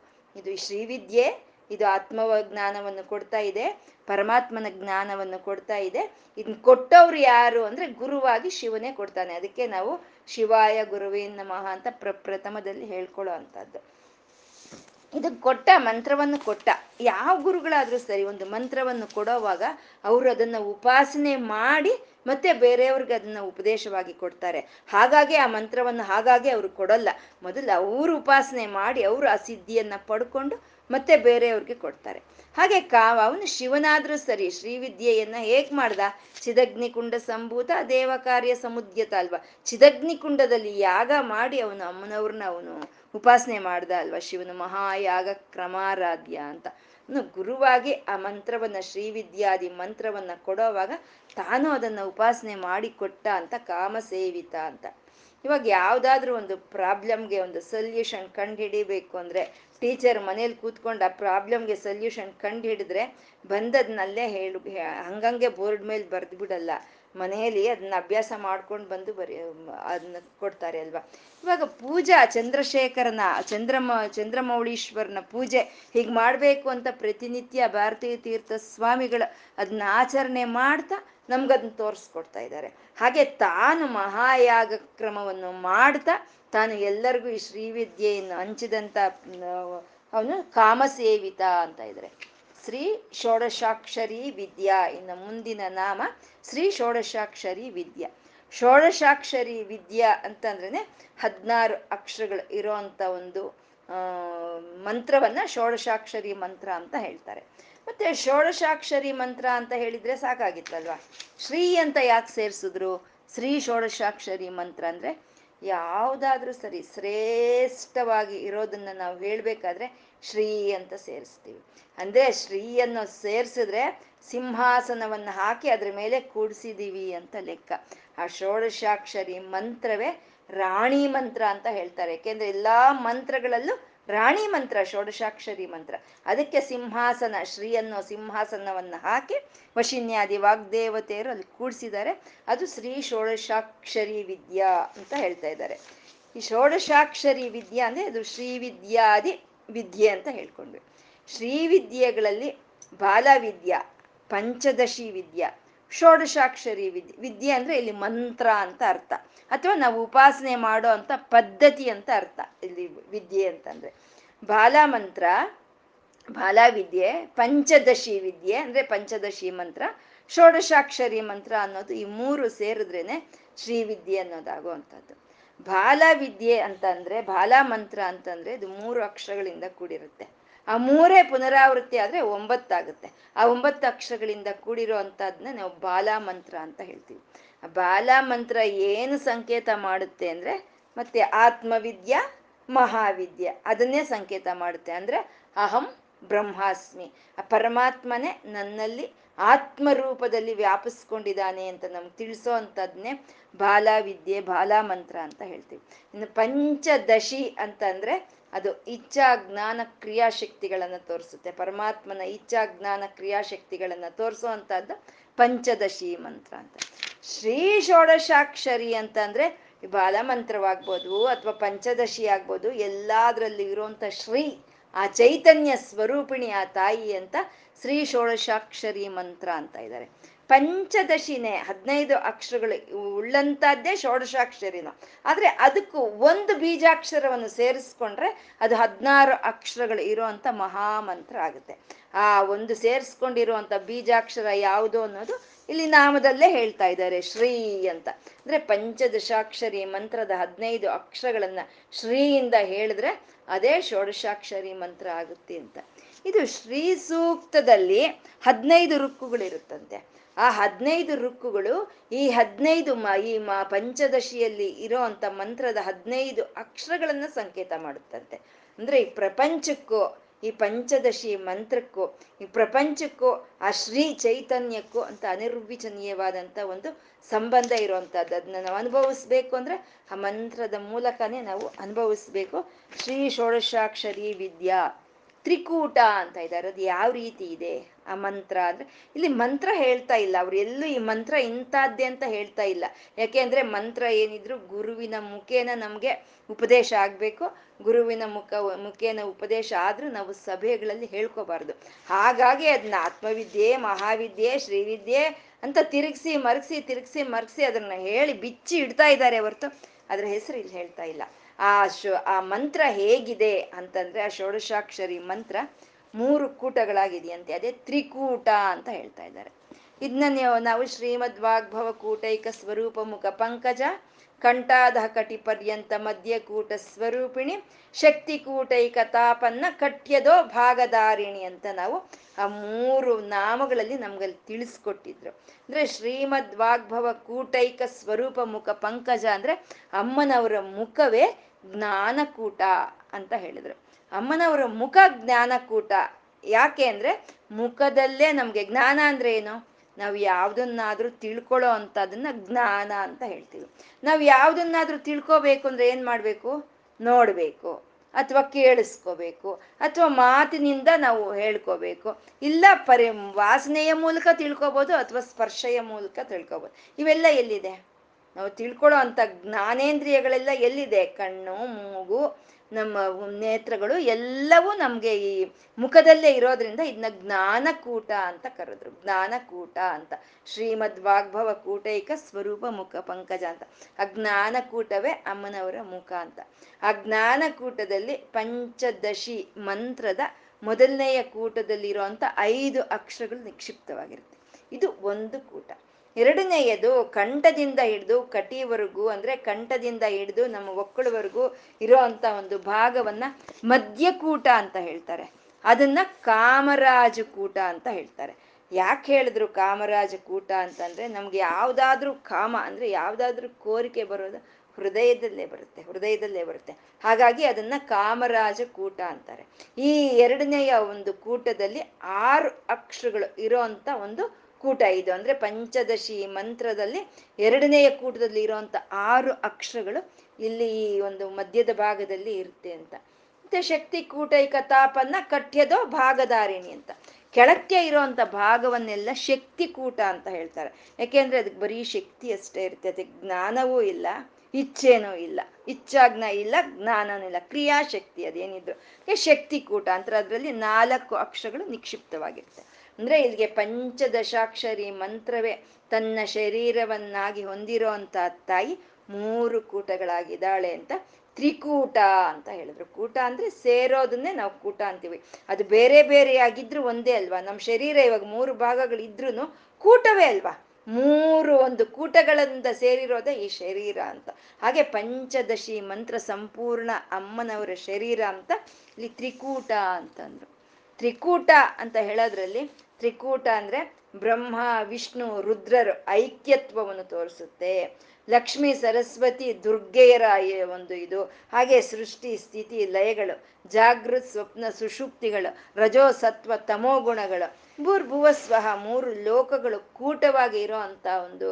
ಇದು ಶ್ರೀವಿದ್ಯೆ. ಇದು ಆತ್ಮಜ್ಞಾನವನ್ನು ಕೊಡ್ತಾ ಇದೆ, ಪರಮಾತ್ಮನ ಜ್ಞಾನವನ್ನು ಕೊಡ್ತಾ ಇದೆ. ಇದನ್ನ ಕೊಟ್ಟವ್ರು ಯಾರು ಅಂದರೆ ಗುರುವಾಗಿ ಶಿವನೇ ಕೊಡ್ತಾನೆ. ಅದಕ್ಕೆ ನಾವು ಶಿವಾಯ ಗುರುವೇ ನಮಃ ಅಂತ ಪ್ರಪ್ರಥಮದಲ್ಲಿ ಹೇಳ್ಕೊಳ್ಳೋ ಅಂಥದ್ದು. ಇದಕ್ಕೆ ಕೊಟ್ಟ ಮಂತ್ರವನ್ನು ಕೊಟ್ಟ ಯಾವ ಗುರುಗಳಾದರೂ ಸರಿ, ಒಂದು ಮಂತ್ರವನ್ನು ಕೊಡೋವಾಗ ಅವರು ಅದನ್ನು ಉಪಾಸನೆ ಮಾಡಿ ಮತ್ತೆ ಬೇರೆಯವ್ರಿಗೆ ಅದನ್ನು ಉಪದೇಶವಾಗಿ ಕೊಡ್ತಾರೆ. ಹಾಗಾಗಿ ಆ ಮಂತ್ರವನ್ನು ಹಾಗಾಗಿ ಅವರು ಕೊಡಲ್ಲ, ಮೊದಲು ಅವರು ಉಪಾಸನೆ ಮಾಡಿ ಅವರು ಆ ಸಿದ್ಧಿಯನ್ನು ಪಡ್ಕೊಂಡು ಮತ್ತೆ ಬೇರೆಯವ್ರಿಗೆ ಕೊಡ್ತಾರೆ. ಹಾಗೆ ಕಾವ ಅವನು ಶಿವನಾದರೂ ಸರಿ ಶ್ರೀವಿದ್ಯೆಯನ್ನು ಹೇಗೆ ಮಾಡ್ದ? ಚಿದಗ್ನಿಕುಂಡ ಸಂಭೂತ ದೇವ ಕಾರ್ಯ ಸಮುದ್ಯತ ಅಲ್ವಾ, ಚಿದಗ್ನಿಕುಂಡದಲ್ಲಿ ಯಾಗ ಮಾಡಿ ಅವನು ಅಮ್ಮನವ್ರನ್ನ ಅವನು ಉಪಾಸನೆ ಮಾಡ್ದ ಅಲ್ವಾ. ಶಿವನು ಮಹಾಯಾಗ ಕ್ರಮಾರಾಧ್ಯ ಅಂತ ಗುರುವಾಗಿ ಆ ಮಂತ್ರವನ್ನು ಶ್ರೀವಿದ್ಯಾದಿ ಮಂತ್ರವನ್ನು ಕೊಡೋವಾಗ ತಾನು ಅದನ್ನು ಉಪಾಸನೆ ಮಾಡಿಕೊಟ್ಟ ಅಂತ ಕಾಮಸೇವಿತ ಅಂತ. ಇವಾಗ ಯಾವುದಾದ್ರೂ ಒಂದು ಪ್ರಾಬ್ಲಮ್ಗೆ ಒಂದು ಸೊಲ್ಯೂಷನ್ ಕಂಡುಹಿಡಿಬೇಕು ಅಂದರೆ ಟೀಚರ್ ಮನೇಲಿ ಕೂತ್ಕೊಂಡು ಆ ಪ್ರಾಬ್ಲಮ್ಗೆ ಸೊಲ್ಯೂಷನ್ ಕಂಡು ಹಿಡಿದ್ರೆ ಬಂದದ್ನಲ್ಲೇ ಹಂಗಂಗೆ ಬೋರ್ಡ್ ಮೇಲೆ ಬರೆದು ಬಿಡಲ್ಲ, ಮನೆಯಲ್ಲಿ ಅದನ್ನ ಅಭ್ಯಾಸ ಮಾಡ್ಕೊಂಡು ಬಂದು ಅದನ್ನ ಕೊಡ್ತಾರೆ ಅಲ್ವಾ. ಇವಾಗ ಪೂಜಾ ಚಂದ್ರಮೌಳೀಶ್ವರನ ಪೂಜೆ ಹೀಗೆ ಮಾಡಬೇಕು ಅಂತ ಪ್ರತಿನಿತ್ಯ ಭಾರತೀಯ ತೀರ್ಥ ಸ್ವಾಮಿಗಳು ಅದನ್ನ ಆಚರಣೆ ಮಾಡ್ತಾ ನಮ್ಗದನ್ನ ತೋರಿಸ್ಕೊಡ್ತಾ ಇದ್ದಾರೆ. ಹಾಗೆ ತಾನು ಮಹಾಯಾಗ ಕ್ರಮವನ್ನು ಮಾಡ್ತಾ ತಾನು ಎಲ್ಲರಿಗೂ ಈ ಶ್ರೀವಿದ್ಯೆಯನ್ನು ಹಂಚಿದಂಥ ಅವನು ಕಾಮಸೇವಿತ ಅಂತ ಇದ್ದಾರೆ. ಶ್ರೀ ಷೋಡಶಾಕ್ಷರಿ ವಿದ್ಯಾ ಇನ್ನು ಮುಂದಿನ ನಾಮ ಶ್ರೀ ಷೋಡಶಾಕ್ಷರಿ ವಿದ್ಯಾ. ಷೋಡಶಾಕ್ಷರಿ ವಿದ್ಯಾ ಅಂತಂದ್ರೆ 16 ಅಕ್ಷರಗಳು ಇರೋ ಅಂಥ ಒಂದು ಮಂತ್ರವನ್ನು ಷೋಡಶಾಕ್ಷರಿ ಮಂತ್ರ ಅಂತ ಹೇಳ್ತಾರೆ. ಮತ್ತೆ ಷೋಡಶಾಕ್ಷರಿ ಮಂತ್ರ ಅಂತ ಹೇಳಿದ್ರೆ ಸಾಕಾಗಿತ್ತಲ್ವಾ, ಶ್ರೀ ಅಂತ ಯಾಕೆ ಸೇರಿಸಿದ್ರು? ಶ್ರೀ ಷೋಡಶಾಕ್ಷರಿ ಮಂತ್ರ ಅಂದರೆ ಯಾವುದಾದ್ರೂ ಸರಿ ಶ್ರೇಷ್ಠವಾಗಿ ಇರೋದನ್ನು ನಾವು ಹೇಳಬೇಕಾದ್ರೆ ಶ್ರೀ ಅಂತ ಸೇರಿಸ್ತೀವಿ. ಅಂದರೆ ಶ್ರೀಯನ್ನು ಸೇರಿಸಿದ್ರೆ ಸಿಂಹಾಸನವನ್ನು ಹಾಕಿ ಅದ್ರ ಮೇಲೆ ಕೂಡಿಸಿದ್ದೀವಿ ಅಂತ ಲೆಕ್ಕ. ಆ ಷೋಡಶಾಕ್ಷರಿ ಮಂತ್ರವೇ ರಾಣಿ ಮಂತ್ರ ಅಂತ ಹೇಳ್ತಾರೆ. ಏಕೆಂದರೆ ಎಲ್ಲ ಮಂತ್ರಗಳಲ್ಲೂ ರಾಣಿ ಮಂತ್ರ ಷೋಡಶಾಕ್ಷರಿ ಮಂತ್ರ. ಅದಕ್ಕೆ ಸಿಂಹಾಸನ ಶ್ರೀ ಅನ್ನೋ ಸಿಂಹಾಸನವನ್ನು ಹಾಕಿ ವಶಿನ್ಯಾದಿ ವಾಗ್ದೇವತೆಯರು ಅಲ್ಲಿ ಕೂಡಿಸಿದ್ದಾರೆ. ಅದು ಶ್ರೀ ಷೋಡಶಾಕ್ಷರಿ ವಿದ್ಯಾ ಅಂತ ಹೇಳ್ತಾ ಇದ್ದಾರೆ. ಈ ಷೋಡಶಾಕ್ಷರಿ ವಿದ್ಯಾ ಅಂದರೆ ಅದು ಶ್ರೀವಿದ್ಯಾದಿ ವಿದ್ಯೆ ಅಂತ ಹೇಳ್ಕೊಂಡ್ವಿ. ಶ್ರೀವಿದ್ಯೆಗಳಲ್ಲಿ ಬಾಲವಿದ್ಯಾ, ಪಂಚದಶಿ ವಿದ್ಯಾ, ಷೋಡಶಾಕ್ಷರಿ ವಿದ್ಯೆ. ವಿದ್ಯೆ ಅಂದರೆ ಇಲ್ಲಿ ಮಂತ್ರ ಅಂತ ಅರ್ಥ, ಅಥವಾ ನಾವು ಉಪಾಸನೆ ಮಾಡೋ ಅಂಥ ಪದ್ಧತಿ ಅಂತ ಅರ್ಥ. ಇಲ್ಲಿ ವಿದ್ಯೆ ಅಂತಂದರೆ ಬಾಲಮಂತ್ರ, ಬಾಲವಿದ್ಯೆ, ಪಂಚದಶಿ ವಿದ್ಯೆ ಅಂದರೆ ಪಂಚದಶಿ ಮಂತ್ರ, ಷೋಡಶಾಕ್ಷರಿ ಮಂತ್ರ ಅನ್ನೋದು ಈ ಮೂರು ಸೇರಿದ್ರೇ ಶ್ರೀವಿದ್ಯೆ ಅನ್ನೋದಾಗುವಂಥದ್ದು. ಬಾಲವಿದ್ಯೆ ಅಂತಂದರೆ ಬಾಲಮಂತ್ರ ಅಂತಂದರೆ ಇದು 3 ಅಕ್ಷರಗಳಿಂದ ಕೂಡಿರುತ್ತೆ. ಆ 3 ಪುನರಾವೃತ್ತಿ ಆದರೆ 9 ಆಗುತ್ತೆ. ಆ 9 ಅಕ್ಷರಗಳಿಂದ ಕೂಡಿರೋ ಅಂಥದ್ದನ್ನ ನಾವು ಬಾಲಮಂತ್ರ ಅಂತ ಹೇಳ್ತೀವಿ. ಆ ಬಾಲಮಂತ್ರ ಏನು ಸಂಕೇತ ಮಾಡುತ್ತೆ ಅಂದರೆ ಮತ್ತೆ ಆತ್ಮವಿದ್ಯಾ ಮಹಾವಿದ್ಯೆ ಅದನ್ನೇ ಸಂಕೇತ ಮಾಡುತ್ತೆ. ಅಂದರೆ ಅಹಂ ಬ್ರಹ್ಮಾಸ್ಮಿ, ಆ ಪರಮಾತ್ಮನೇ ನನ್ನಲ್ಲಿ ಆತ್ಮರೂಪದಲ್ಲಿ ವ್ಯಾಪಿಸ್ಕೊಂಡಿದ್ದಾನೆ ಅಂತ ನಮ್ಗೆ ತಿಳಿಸೋ ಅಂಥದ್ದನ್ನೇ ಬಾಲವಿದ್ಯೆ ಬಾಲಮಂತ್ರ ಅಂತ ಹೇಳ್ತೀವಿ. ಇನ್ನು ಪಂಚದಶಿ ಅಂತಂದರೆ ಅದು ಇಚ್ಛಾ ಜ್ಞಾನ ಕ್ರಿಯಾಶಕ್ತಿಗಳನ್ನು ತೋರಿಸುತ್ತೆ. ಪರಮಾತ್ಮನ ಇಚ್ಛಾ ಜ್ಞಾನ ಕ್ರಿಯಾಶಕ್ತಿಗಳನ್ನು ತೋರಿಸೋ ಅಂಥದ್ದು ಪಂಚದಶಿ ಮಂತ್ರ ಅಂತ. ಶ್ರೀ ಷೋಡಶಾಕ್ಷರಿ ಅಂತಂದರೆ ಬಾಲಮಂತ್ರವಾಗ್ಬೋದು ಅಥವಾ ಪಂಚದಶಿ ಆಗ್ಬೋದು, ಎಲ್ಲದರಲ್ಲಿ ಇರುವಂಥ ಶ್ರೀ ಆ ಚೈತನ್ಯ ಸ್ವರೂಪಿಣಿ ಆ ತಾಯಿ ಅಂತ ಶ್ರೀ ಷೋಡಶಾಕ್ಷರಿ ಮಂತ್ರ ಅಂತ ಇದ್ದಾರೆ. ಪಂಚದಶಿನೇ 15 ಅಕ್ಷರಗಳು ಉಳ್ಳಂತಹದ್ದೇ ಷೋಡಶಾಕ್ಷರಿನೂ, ಆದರೆ ಅದಕ್ಕೂ ಒಂದು ಬೀಜಾಕ್ಷರವನ್ನು ಸೇರಿಸ್ಕೊಂಡ್ರೆ ಅದು 16 ಅಕ್ಷರಗಳು ಇರುವಂಥ ಮಹಾಮಂತ್ರ ಆಗುತ್ತೆ. ಆ ಒಂದು ಸೇರಿಸ್ಕೊಂಡಿರುವಂಥ ಬೀಜಾಕ್ಷರ ಯಾವುದು ಅನ್ನೋದು ಇಲ್ಲಿ ನಾಮದಲ್ಲೇ ಹೇಳ್ತಾ ಇದ್ದಾರೆ, ಶ್ರೀ ಅಂತ. ಅಂದರೆ ಪಂಚದಶಾಕ್ಷರಿ ಮಂತ್ರದ 15 ಅಕ್ಷರಗಳನ್ನು ಶ್ರೀಯಿಂದ ಹೇಳಿದ್ರೆ ಅದೇ ಷೋಡಶಾಕ್ಷರಿ ಮಂತ್ರ ಆಗುತ್ತೆ ಅಂತ. ಇದು ಶ್ರೀ ಸೂಕ್ತದಲ್ಲಿ 15 ರುಕ್ಕುಗಳಿರುತ್ತಂತೆ. ಆ 15 ರುಕ್ಕುಗಳು ಈ 15 ಪಂಚದಶಿಯಲ್ಲಿ ಇರೋ ಅಂಥ ಮಂತ್ರದ 15 ಅಕ್ಷರಗಳನ್ನು ಸಂಕೇತ ಮಾಡುತ್ತಂತೆ. ಅಂದರೆ ಈ ಪ್ರಪಂಚಕ್ಕೂ, ಈ ಪಂಚದಶಿ ಮಂತ್ರಕ್ಕೂ, ಈ ಪ್ರಪಂಚಕ್ಕೂ, ಆ ಶ್ರೀ ಚೈತನ್ಯಕ್ಕೂ ಅಂತ ಅನಿರ್ವಿಚನೀಯವಾದಂಥ ಒಂದು ಸಂಬಂಧ ಇರುವಂಥದ್ದು. ಅದನ್ನ ನಾವು ಅನುಭವಿಸ್ಬೇಕು ಅಂದರೆ ಆ ಮಂತ್ರದ ಮೂಲಕನೇ ನಾವು ಅನುಭವಿಸ್ಬೇಕು. ಶ್ರೀ ಷೋಡಶಾಕ್ಷರಿ ವಿದ್ಯಾ ತ್ರಿಕೂಟ ಅಂತ ಇದ್ದಾರೆ. ಅದು ಯಾವ ರೀತಿ ಇದೆ ಆ ಮಂತ್ರ ಅಂದರೆ, ಇಲ್ಲಿ ಮಂತ್ರ ಹೇಳ್ತಾ ಇಲ್ಲ ಅವರು, ಎಲ್ಲೂ ಈ ಮಂತ್ರ ಇಂಥದ್ದೇ ಅಂತ ಹೇಳ್ತಾ ಇಲ್ಲ. ಯಾಕೆ ಅಂದರೆ ಮಂತ್ರ ಏನಿದ್ರು ಗುರುವಿನ ಮುಖೇನ ನಮಗೆ ಉಪದೇಶ ಆಗಬೇಕು. ಗುರುವಿನ ಮುಖೇನ ಉಪದೇಶ ಆದರೂ ನಾವು ಸಭೆಗಳಲ್ಲಿ ಹೇಳ್ಕೋಬಾರ್ದು. ಹಾಗಾಗಿ ಅದನ್ನ ಆತ್ಮವಿದ್ಯೆ, ಮಹಾವಿದ್ಯೆ, ಶ್ರೀವಿದ್ಯೆ ಅಂತ ತಿರುಗಿಸಿ ಮರಗಿಸಿ ಅದನ್ನ ಹೇಳಿ ಬಿಚ್ಚಿ ಇಡ್ತಾ ಇದ್ದಾರೆ ಹೊರತು ಅದರ ಹೆಸರು ಇಲ್ಲಿ ಹೇಳ್ತಾ ಇಲ್ಲ. ಆ ಮಂತ್ರ ಹೇಗಿದೆ ಅಂತಂದ್ರೆ, ಆ ಷೋಡಶಾಕ್ಷರಿ ಮಂತ್ರ 3 ಕೂಟಗಳಾಗಿದೆಯಂತೆ. ಅದೇ ತ್ರಿಕೂಟ ಅಂತ ಹೇಳ್ತಾ ಇದ್ದಾರೆ. ಇದನ್ನ ನಾವು ಶ್ರೀಮದ್ ವಾಗ್ಭವ ಕೂಟೈಕ ಸ್ವರೂಪ ಮುಖ ಪಂಕಜ ಕಂಠಾಧ ಕಟಿ ಪರ್ಯಂತ ಮಧ್ಯಕೂಟ ಸ್ವರೂಪಿಣಿ ಶಕ್ತಿ ಕೂಟೈಕ ತಾಪನ್ನ ಕಟ್ಯದೋ ಭಾಗಧಾರಿಣಿ ಅಂತ ನಾವು ಆ 3 ನಾಮಗಳಲ್ಲಿ ನಮ್ಗಲ್ಲಿ ತಿಳಿಸ್ಕೊಟ್ಟಿದ್ರು. ಅಂದರೆ ಶ್ರೀಮದ್ ವಾಗ್ಭವ ಕೂಟೈಕ ಸ್ವರೂಪ ಮುಖ ಪಂಕಜ ಅಂದರೆ ಅಮ್ಮನವರ ಮುಖವೇ ಜ್ಞಾನಕೂಟ ಅಂತ ಹೇಳಿದ್ರು. ಅಮ್ಮನವರ ಮುಖ ಜ್ಞಾನಕೂಟ ಯಾಕೆ ಅಂದರೆ, ಮುಖದಲ್ಲೇ ನಮಗೆ ಜ್ಞಾನ ಅಂದರೆ ಏನು, ನಾವು ಯಾವುದನ್ನಾದ್ರೂ ತಿಳ್ಕೊಳ್ಳೋ ಅಂಥದನ್ನ ಜ್ಞಾನ ಅಂತ ಹೇಳ್ತೀವಿ. ನಾವು ಯಾವುದನ್ನಾದ್ರೂ ತಿಳ್ಕೋಬೇಕು ಅಂದರೆ ಏನು ಮಾಡಬೇಕು, ನೋಡಬೇಕು, ಅಥವಾ ಕೇಳಿಸ್ಕೋಬೇಕು, ಅಥವಾ ಮಾತಿನಿಂದ ನಾವು ಹೇಳ್ಕೋಬೇಕು, ಇಲ್ಲ ವಾಸನೆಯ ಮೂಲಕ ತಿಳ್ಕೋಬೋದು, ಅಥವಾ ಸ್ಪರ್ಶೆಯ ಮೂಲಕ ತಿಳ್ಕೋಬೋದು. ಇವೆಲ್ಲ ಎಲ್ಲಿದೆ, ನಾವು ತಿಳ್ಕೊಳ್ಳೋ ಅಂಥ ಜ್ಞಾನೇಂದ್ರಿಯಗಳೆಲ್ಲ ಎಲ್ಲಿದೆ, ಕಣ್ಣು, ಮೂಗು, ನಮ್ಮ ನೇತ್ರಗಳು ಎಲ್ಲವೂ ನಮಗೆ ಈ ಮುಖದಲ್ಲೇ ಇರೋದ್ರಿಂದ ಇದನ್ನ ಜ್ಞಾನಕೂಟ ಅಂತ ಕರೆದ್ರು. ಜ್ಞಾನಕೂಟ ಅಂತ ಶ್ರೀಮದ್ ವಾಗ್ಭವ ಕೂಟೈಕ ಸ್ವರೂಪ ಮುಖ ಪಂಕಜ ಅಂತ ಆ ಜ್ಞಾನಕೂಟವೇ ಅಮ್ಮನವರ ಮುಖ ಅಂತ. ಆ ಜ್ಞಾನಕೂಟದಲ್ಲಿ ಪಂಚದಶಿ ಮಂತ್ರದ ಮೊದಲನೆಯ ಕೂಟದಲ್ಲಿರುವಂಥ 5 ಅಕ್ಷರಗಳು ನಿಕ್ಷಿಪ್ತವಾಗಿರುತ್ತೆ. ಇದು ಒಂದು ಕೂಟ. ಎರಡನೆಯದು ಕಂಠದಿಂದ ಹಿಡಿದು ಕಟಿವರೆಗೂ, ಅಂದರೆ ಕಂಠದಿಂದ ಹಿಡಿದು ನಮ್ಮ ಒಕ್ಕಳವರೆಗೂ ಇರೋ ಅಂಥ ಒಂದು ಭಾಗವನ್ನು ಮಧ್ಯಕೂಟ ಅಂತ ಹೇಳ್ತಾರೆ. ಅದನ್ನು ಕಾಮರಾಜಕೂಟ ಅಂತ ಹೇಳ್ತಾರೆ. ಯಾಕೆ ಹೇಳಿದ್ರು ಕಾಮರಾಜಕೂಟ ಅಂತಂದರೆ, ನಮ್ಗೆ ಯಾವುದಾದ್ರೂ ಕಾಮ ಅಂದರೆ ಯಾವುದಾದ್ರೂ ಕೋರಿಕೆ ಬರೋದು ಹೃದಯದಲ್ಲೇ ಬರುತ್ತೆ. ಹಾಗಾಗಿ ಅದನ್ನ ಕಾಮರಾಜ ಕೂಟ ಅಂತಾರೆ. ಈ ಎರಡನೆಯ ಒಂದು ಕೂಟದಲ್ಲಿ 6 ಅಕ್ಷರಗಳು ಇರೋ ಅಂಥ ಒಂದು ಕೂಟ ಇದು. ಅಂದರೆ ಪಂಚದಶಿ ಮಂತ್ರದಲ್ಲಿ ಎರಡನೆಯ ಕೂಟದಲ್ಲಿ ಇರೋಂಥ 6 ಅಕ್ಷರಗಳು ಇಲ್ಲಿ ಈ ಒಂದು ಮಧ್ಯದ ಭಾಗದಲ್ಲಿ ಇರುತ್ತೆ ಅಂತ. ಮತ್ತೆ ಶಕ್ತಿ ಕೂಟೈಕ ತಾಪನ್ನ ಕಟ್ಯದೋ ಭಾಗಧಾರಿಣಿ ಅಂತ ಕೆಳಕ್ಕೆ ಇರೋಂಥ ಭಾಗವನ್ನೆಲ್ಲ ಶಕ್ತಿ ಕೂಟ ಅಂತ ಹೇಳ್ತಾರೆ. ಯಾಕೆಂದರೆ ಅದಕ್ಕೆ ಬರೀ ಶಕ್ತಿ ಅಷ್ಟೇ ಇರುತ್ತೆ, ಅದಕ್ಕೆ ಜ್ಞಾನವೂ ಇಲ್ಲ, ಇಚ್ಛೇನೂ ಇಲ್ಲ, ಇಚ್ಛಾಜ್ಞ ಇಲ್ಲ, ಜ್ಞಾನನೂ ಇಲ್ಲ, ಕ್ರಿಯಾಶಕ್ತಿ ಅದೇನಿದ್ರು ಶಕ್ತಿ ಕೂಟ ಅಂತ. ಅದರಲ್ಲಿ 4 ಅಕ್ಷರಗಳು ನಿಕ್ಷಿಪ್ತವಾಗಿರುತ್ತೆ. ಅಂದರೆ ಇಲ್ಲಿಗೆ ಪಂಚದಶಾಕ್ಷರಿ ಮಂತ್ರವೇ ತನ್ನ ಶರೀರವನ್ನಾಗಿ ಹೊಂದಿರೋ ಅಂಥ ತಾಯಿ 3 ಕೂಟಗಳಾಗಿದ್ದಾಳೆ ಅಂತ ತ್ರಿಕೂಟ ಅಂತ ಹೇಳಿದ್ರು. ಕೂಟ ಅಂದರೆ ಸೇರೋದನ್ನೇ ನಾವು ಕೂಟ ಅಂತೀವಿ. ಅದು ಬೇರೆ ಬೇರೆಯಾಗಿದ್ರೂ ಒಂದೇ ಅಲ್ವಾ. ನಮ್ಮ ಶರೀರ ಇವಾಗ 3 ಭಾಗಗಳಿದ್ರೂ ಕೂಟವೇ ಅಲ್ವಾ. 3 ಕೂಟಗಳಿಂದ ಸೇರಿರೋದೇ ಈ ಶರೀರ ಅಂತ. ಹಾಗೆ ಪಂಚದಶಿ ಮಂತ್ರ ಸಂಪೂರ್ಣ ಅಮ್ಮನವರ ಶರೀರ ಅಂತ ಇಲ್ಲಿ ತ್ರಿಕೂಟ ಅಂತಂದ್ರು. ತ್ರಿಕೂಟ ಅಂತ ಹೇಳೋದ್ರಲ್ಲಿ ತ್ರಿಕೂಟ ಅಂದರೆ ಬ್ರಹ್ಮ, ವಿಷ್ಣು, ರುದ್ರರು ಐಕ್ಯತ್ವವನ್ನು ತೋರಿಸುತ್ತೆ. ಲಕ್ಷ್ಮೀ, ಸರಸ್ವತಿ, ದುರ್ಗೆಯರ ಒಂದು ಇದು. ಹಾಗೆ ಸೃಷ್ಟಿ, ಸ್ಥಿತಿ, ಲಯಗಳು, ಜಾಗೃತ್, ಸ್ವಪ್ನ, ಸುಷುಪ್ತಿಗಳು, ರಜೋ, ಸತ್ವ, ತಮೋ ಗುಣಗಳು, ಭೂರ್ಭುವ ಸ್ವಹ 3 ಲೋಕಗಳು ಕೂಟವಾಗಿ ಇರೋ ಅಂಥ ಒಂದು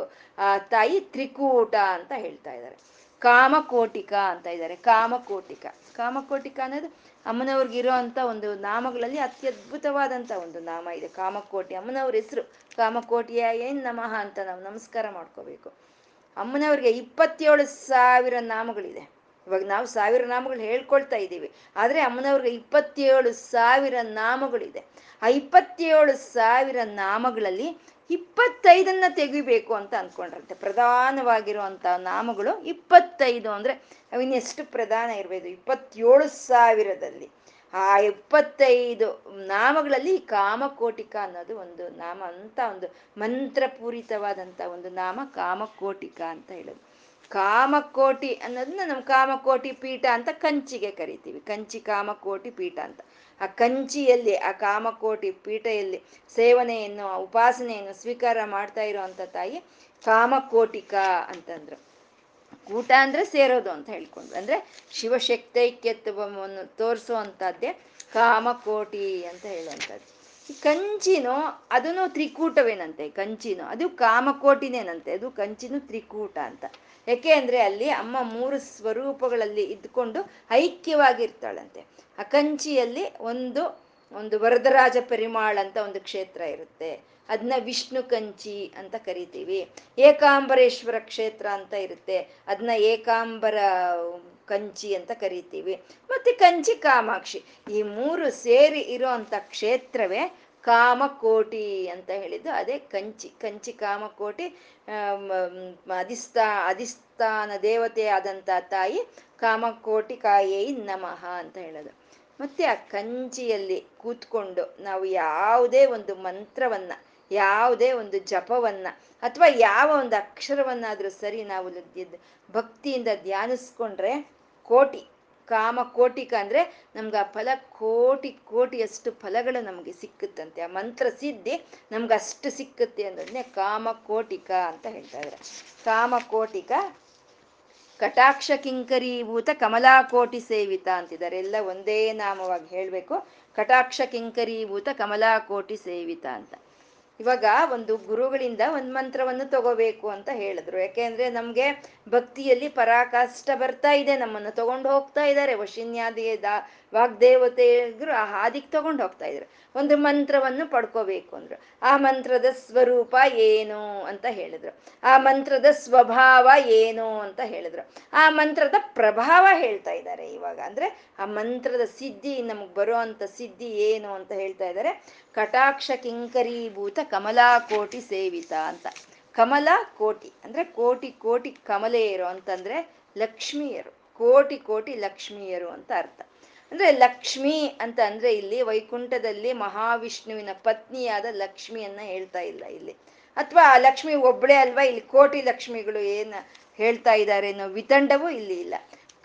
ತಾಯಿ ತ್ರಿಕೂಟ ಅಂತ ಹೇಳ್ತಾ ಇದ್ದಾರೆ. ಕಾಮಕೋಟಿಕ ಅಂತ ಇದ್ದಾರೆ. ಕಾಮಕೋಟಿಕ ಅನ್ನೋದು ಅಮ್ಮನವ್ರಿಗಿರೋ ಅಂಥ ಒಂದು ನಾಮಗಳಲ್ಲಿ ಅತ್ಯದ್ಭುತವಾದಂಥ ಒಂದು ನಾಮ ಇದೆ ಕಾಮಕೋಟಿ. ಅಮ್ಮನವ್ರ ಹೆಸರು ಕಾಮಕೋಟಿಯ ಏನು ನಮಃ ಅಂತ ನಾವು ನಮಸ್ಕಾರ ಮಾಡ್ಕೋಬೇಕು. ಅಮ್ಮನವ್ರಿಗೆ 27,000 ನಾಮಗಳಿದೆ. ಇವಾಗ ನಾವು 1,000 ನಾಮಗಳು ಹೇಳ್ಕೊಳ್ತಾ ಇದ್ದೀವಿ, ಆದರೆ ಅಮ್ಮನವ್ರಿಗೆ 27,000 ನಾಮಗಳಿದೆ. ಆ 27,000 ನಾಮಗಳಲ್ಲಿ 25ಅನ್ನ ತೆಗಿಬೇಕು ಅಂತ ಅಂದ್ಕೊಂಡ್ರಂತೆ. ಪ್ರಧಾನವಾಗಿರುವಂಥ ನಾಮಗಳು 25. ಅಂದರೆ ಅವಿನ್ನೆಷ್ಟು ಪ್ರಧಾನ ಇರಬೇಕು, 27,000ದಲ್ಲಿ ಆ 25 ನಾಮಗಳಲ್ಲಿ ಕಾಮಕೋಟಿಕ ಅನ್ನೋದು ಒಂದು ನಾಮ ಅಂತ, ಒಂದು ಮಂತ್ರಪೂರಿತವಾದಂಥ ಒಂದು ನಾಮ ಕಾಮಕೋಟಿಕ ಅಂತ ಹೇಳೋದು. ಕಾಮಕೋಟಿ ಅನ್ನೋದನ್ನ ನಮ್ಮ ಕಾಮಕೋಟಿ ಪೀಠ ಅಂತ ಕಂಚಿಗೆ ಕರಿತೀವಿ. ಕಂಚಿ ಕಾಮಕೋಟಿ ಪೀಠ ಅಂತ. ಆ ಕಂಚಿಯಲ್ಲಿ, ಆ ಕಾಮಕೋಟಿ ಪೀಠೆಯಲ್ಲಿ ಸೇವನೆಯನ್ನು, ಉಪಾಸನೆಯನ್ನು ಸ್ವೀಕಾರ ಮಾಡ್ತಾ ಇರೋವಂಥ ತಾಯಿ ಕಾಮಕೋಟಿಕಾ ಅಂತಂದ್ರು. ಕೂಟ ಅಂದ್ರೆ ಸೇರೋದು ಅಂತ ಹೇಳ್ಕೊಂಡ್ರು. ಅಂದ್ರೆ ಶಿವಶಕ್ತೈಕ್ಯತ್ವವನ್ನು ತೋರಿಸುವಂಥದ್ದೇ ಕಾಮಕೋಟಿ ಅಂತ ಹೇಳುವಂಥದ್ದು. ಈ ಕಂಚಿನೋ ಅದನ್ನು ತ್ರಿಕೂಟವೇನಂತೆ, ಕಂಚಿನೋ ಅದು ಕಾಮಕೋಟಿನೇನಂತೆ, ಅದು ಕಂಚಿನೂ ತ್ರಿಕೂಟ ಅಂತ. ಯಾಕೆ ಅಂದರೆ ಅಲ್ಲಿ ಅಮ್ಮ ಮೂರು ಸ್ವರೂಪಗಳಲ್ಲಿ ಇದ್ಕೊಂಡು ಐಕ್ಯವಾಗಿರ್ತಾಳಂತೆ. ಆ ಕಂಚಿಯಲ್ಲಿ ಒಂದು ಒಂದು ವರದರಾಜ ಪರಿಮಾಳ ಅಂತ ಒಂದು ಕ್ಷೇತ್ರ ಇರುತ್ತೆ, ಅದನ್ನ ವಿಷ್ಣು ಕಂಚಿ ಅಂತ ಕರಿತೀವಿ. ಏಕಾಂಬರೇಶ್ವರ ಕ್ಷೇತ್ರ ಅಂತ ಇರುತ್ತೆ, ಅದನ್ನ ಏಕಾಂಬರ ಕಂಚಿ ಅಂತ ಕರಿತೀವಿ. ಮತ್ತೆ ಕಂಚಿ ಕಾಮಾಕ್ಷಿ, ಈ ಮೂರು ಸೇರಿ ಇರೋಂಥ ಕ್ಷೇತ್ರವೇ ಕಾಮಕೋಟಿ ಅಂತ ಹೇಳಿದ್ದು. ಅದೇ ಕಂಚಿ. ಕಂಚಿ ಕಾಮಕೋಟಿ ಅಧಿಷ್ಠಾನ ದೇವತೆ ಆದಂಥ ತಾಯಿ ಕಾಮಕೋಟಿ ಕಾಯೇಯಿ ನಮಃ ಅಂತ ಹೇಳೋದು. ಮತ್ತೆ ಆ ಕಂಚಿಯಲ್ಲಿ ಕೂತ್ಕೊಂಡು ನಾವು ಯಾವುದೇ ಒಂದು ಮಂತ್ರವನ್ನ, ಯಾವುದೇ ಒಂದು ಜಪವನ್ನ, ಅಥವಾ ಯಾವ ಒಂದು ಅಕ್ಷರವನ್ನಾದ್ರೂ ಸರಿ ನಾವು ಭಕ್ತಿಯಿಂದ ಧ್ಯಾನಿಸ್ಕೊಂಡ್ರೆ ಕೋಟಿ ಕಾಮಕೋಟಿಕ ಅಂದ್ರೆ ನಮ್ಗೆ ಆ ಫಲ ಕೋಟಿ ಕೋಟಿಯಷ್ಟು ಫಲಗಳು ನಮಗೆ ಸಿಕ್ಕುತ್ತಂತೆ. ಆ ಮಂತ್ರ ಸಿದ್ಧಿ ನಮ್ಗೆ ಅಷ್ಟು ಸಿಕ್ಕುತ್ತೆ ಅನ್ನೋದನ್ನೇ ಕಾಮಕೋಟಿಕ ಅಂತ ಹೇಳ್ತಾ ಇದ್ದಾರೆ. ಕಾಮಕೋಟಿಕ ಕಟಾಕ್ಷ ಕಿಂಕರೀಭೂತ ಕಮಲಾಕೋಟಿ ಸೇವಿತ ಅಂತಿದ್ದಾರೆ. ಎಲ್ಲ ಒಂದೇ ನಾಮವಾಗಿ ಹೇಳಬೇಕು. ಕಟಾಕ್ಷ ಕಿಂಕರೀಭೂತ ಕಮಲಾಕೋಟಿ ಸೇವಿತ ಅಂತ. ಇವಾಗ ಒಂದು ಗುರುಗಳಿಂದ ಒಂದು ಮಂತ್ರವನ್ನು ತಗೋಬೇಕು ಅಂತ ಹೇಳಿದ್ರು. ಯಾಕೆಂದ್ರೆ ನಮ್ಗೆ ಭಕ್ತಿಯಲ್ಲಿ ಪರಾಕಾಷ್ಟ ಬರ್ತಾ ಇದೆ, ನಮ್ಮನ್ನು ತಗೊಂಡು ಹೋಗ್ತಾ ಇದ್ದಾರೆ. ವಶಿನ್ಯಾದಿ ವಾಗ್ದೇವತೆಗಳು ಆ ಹಾದಿಗೆ ತಗೊಂಡು ಹೋಗ್ತಾ ಇದ್ದಾರೆ. ಒಂದು ಮಂತ್ರವನ್ನು ಪಡ್ಕೋಬೇಕು ಅಂದ್ರು. ಆ ಮಂತ್ರದ ಸ್ವರೂಪ ಏನು ಅಂತ ಹೇಳಿದ್ರು, ಆ ಮಂತ್ರದ ಸ್ವಭಾವ ಏನು ಅಂತ ಹೇಳಿದ್ರು, ಆ ಮಂತ್ರದ ಪ್ರಭಾವ ಹೇಳ್ತಾ ಇದ್ದಾರೆ ಇವಾಗ. ಅಂದ್ರೆ ಆ ಮಂತ್ರದ ಸಿದ್ಧಿ, ನಮಗ್ ಬರೋ ಅಂತ ಸಿದ್ಧಿ ಏನು ಅಂತ ಹೇಳ್ತಾ ಇದ್ದಾರೆ. ಕಟಾಕ್ಷ ಕಿಂಕರೀಭೂತ ಕಮಲಾಕೋಟಿ ಸೇವಿತ ಅಂತ. ಕಮಲ ಕೋಟಿ ಅಂದ್ರೆ ಕೋಟಿ ಕೋಟಿ ಕಮಲೆಯರು ಅಂತಂದ್ರೆ ಲಕ್ಷ್ಮಿಯರು, ಕೋಟಿ ಕೋಟಿ ಲಕ್ಷ್ಮಿಯರು ಅಂತ ಅರ್ಥ. ಅಂದ್ರೆ ಲಕ್ಷ್ಮಿ ಅಂತ ಅಂದ್ರೆ ಇಲ್ಲಿ ವೈಕುಂಠದಲ್ಲಿ ಮಹಾವಿಷ್ಣುವಿನ ಪತ್ನಿಯಾದ ಲಕ್ಷ್ಮಿಯನ್ನ ಹೇಳ್ತಾ ಇಲ್ಲ ಇಲ್ಲಿ. ಅಥವಾ ಆ ಲಕ್ಷ್ಮಿ ಒಬ್ಬಳೇ ಅಲ್ವಾ, ಇಲ್ಲಿ ಕೋಟಿ ಲಕ್ಷ್ಮಿಗಳು ಏನು ಹೇಳ್ತಾ ಇದ್ದಾರೆ ಅನ್ನೋ ವಿತಂಡವೂ ಇಲ್ಲಿ ಇಲ್ಲ.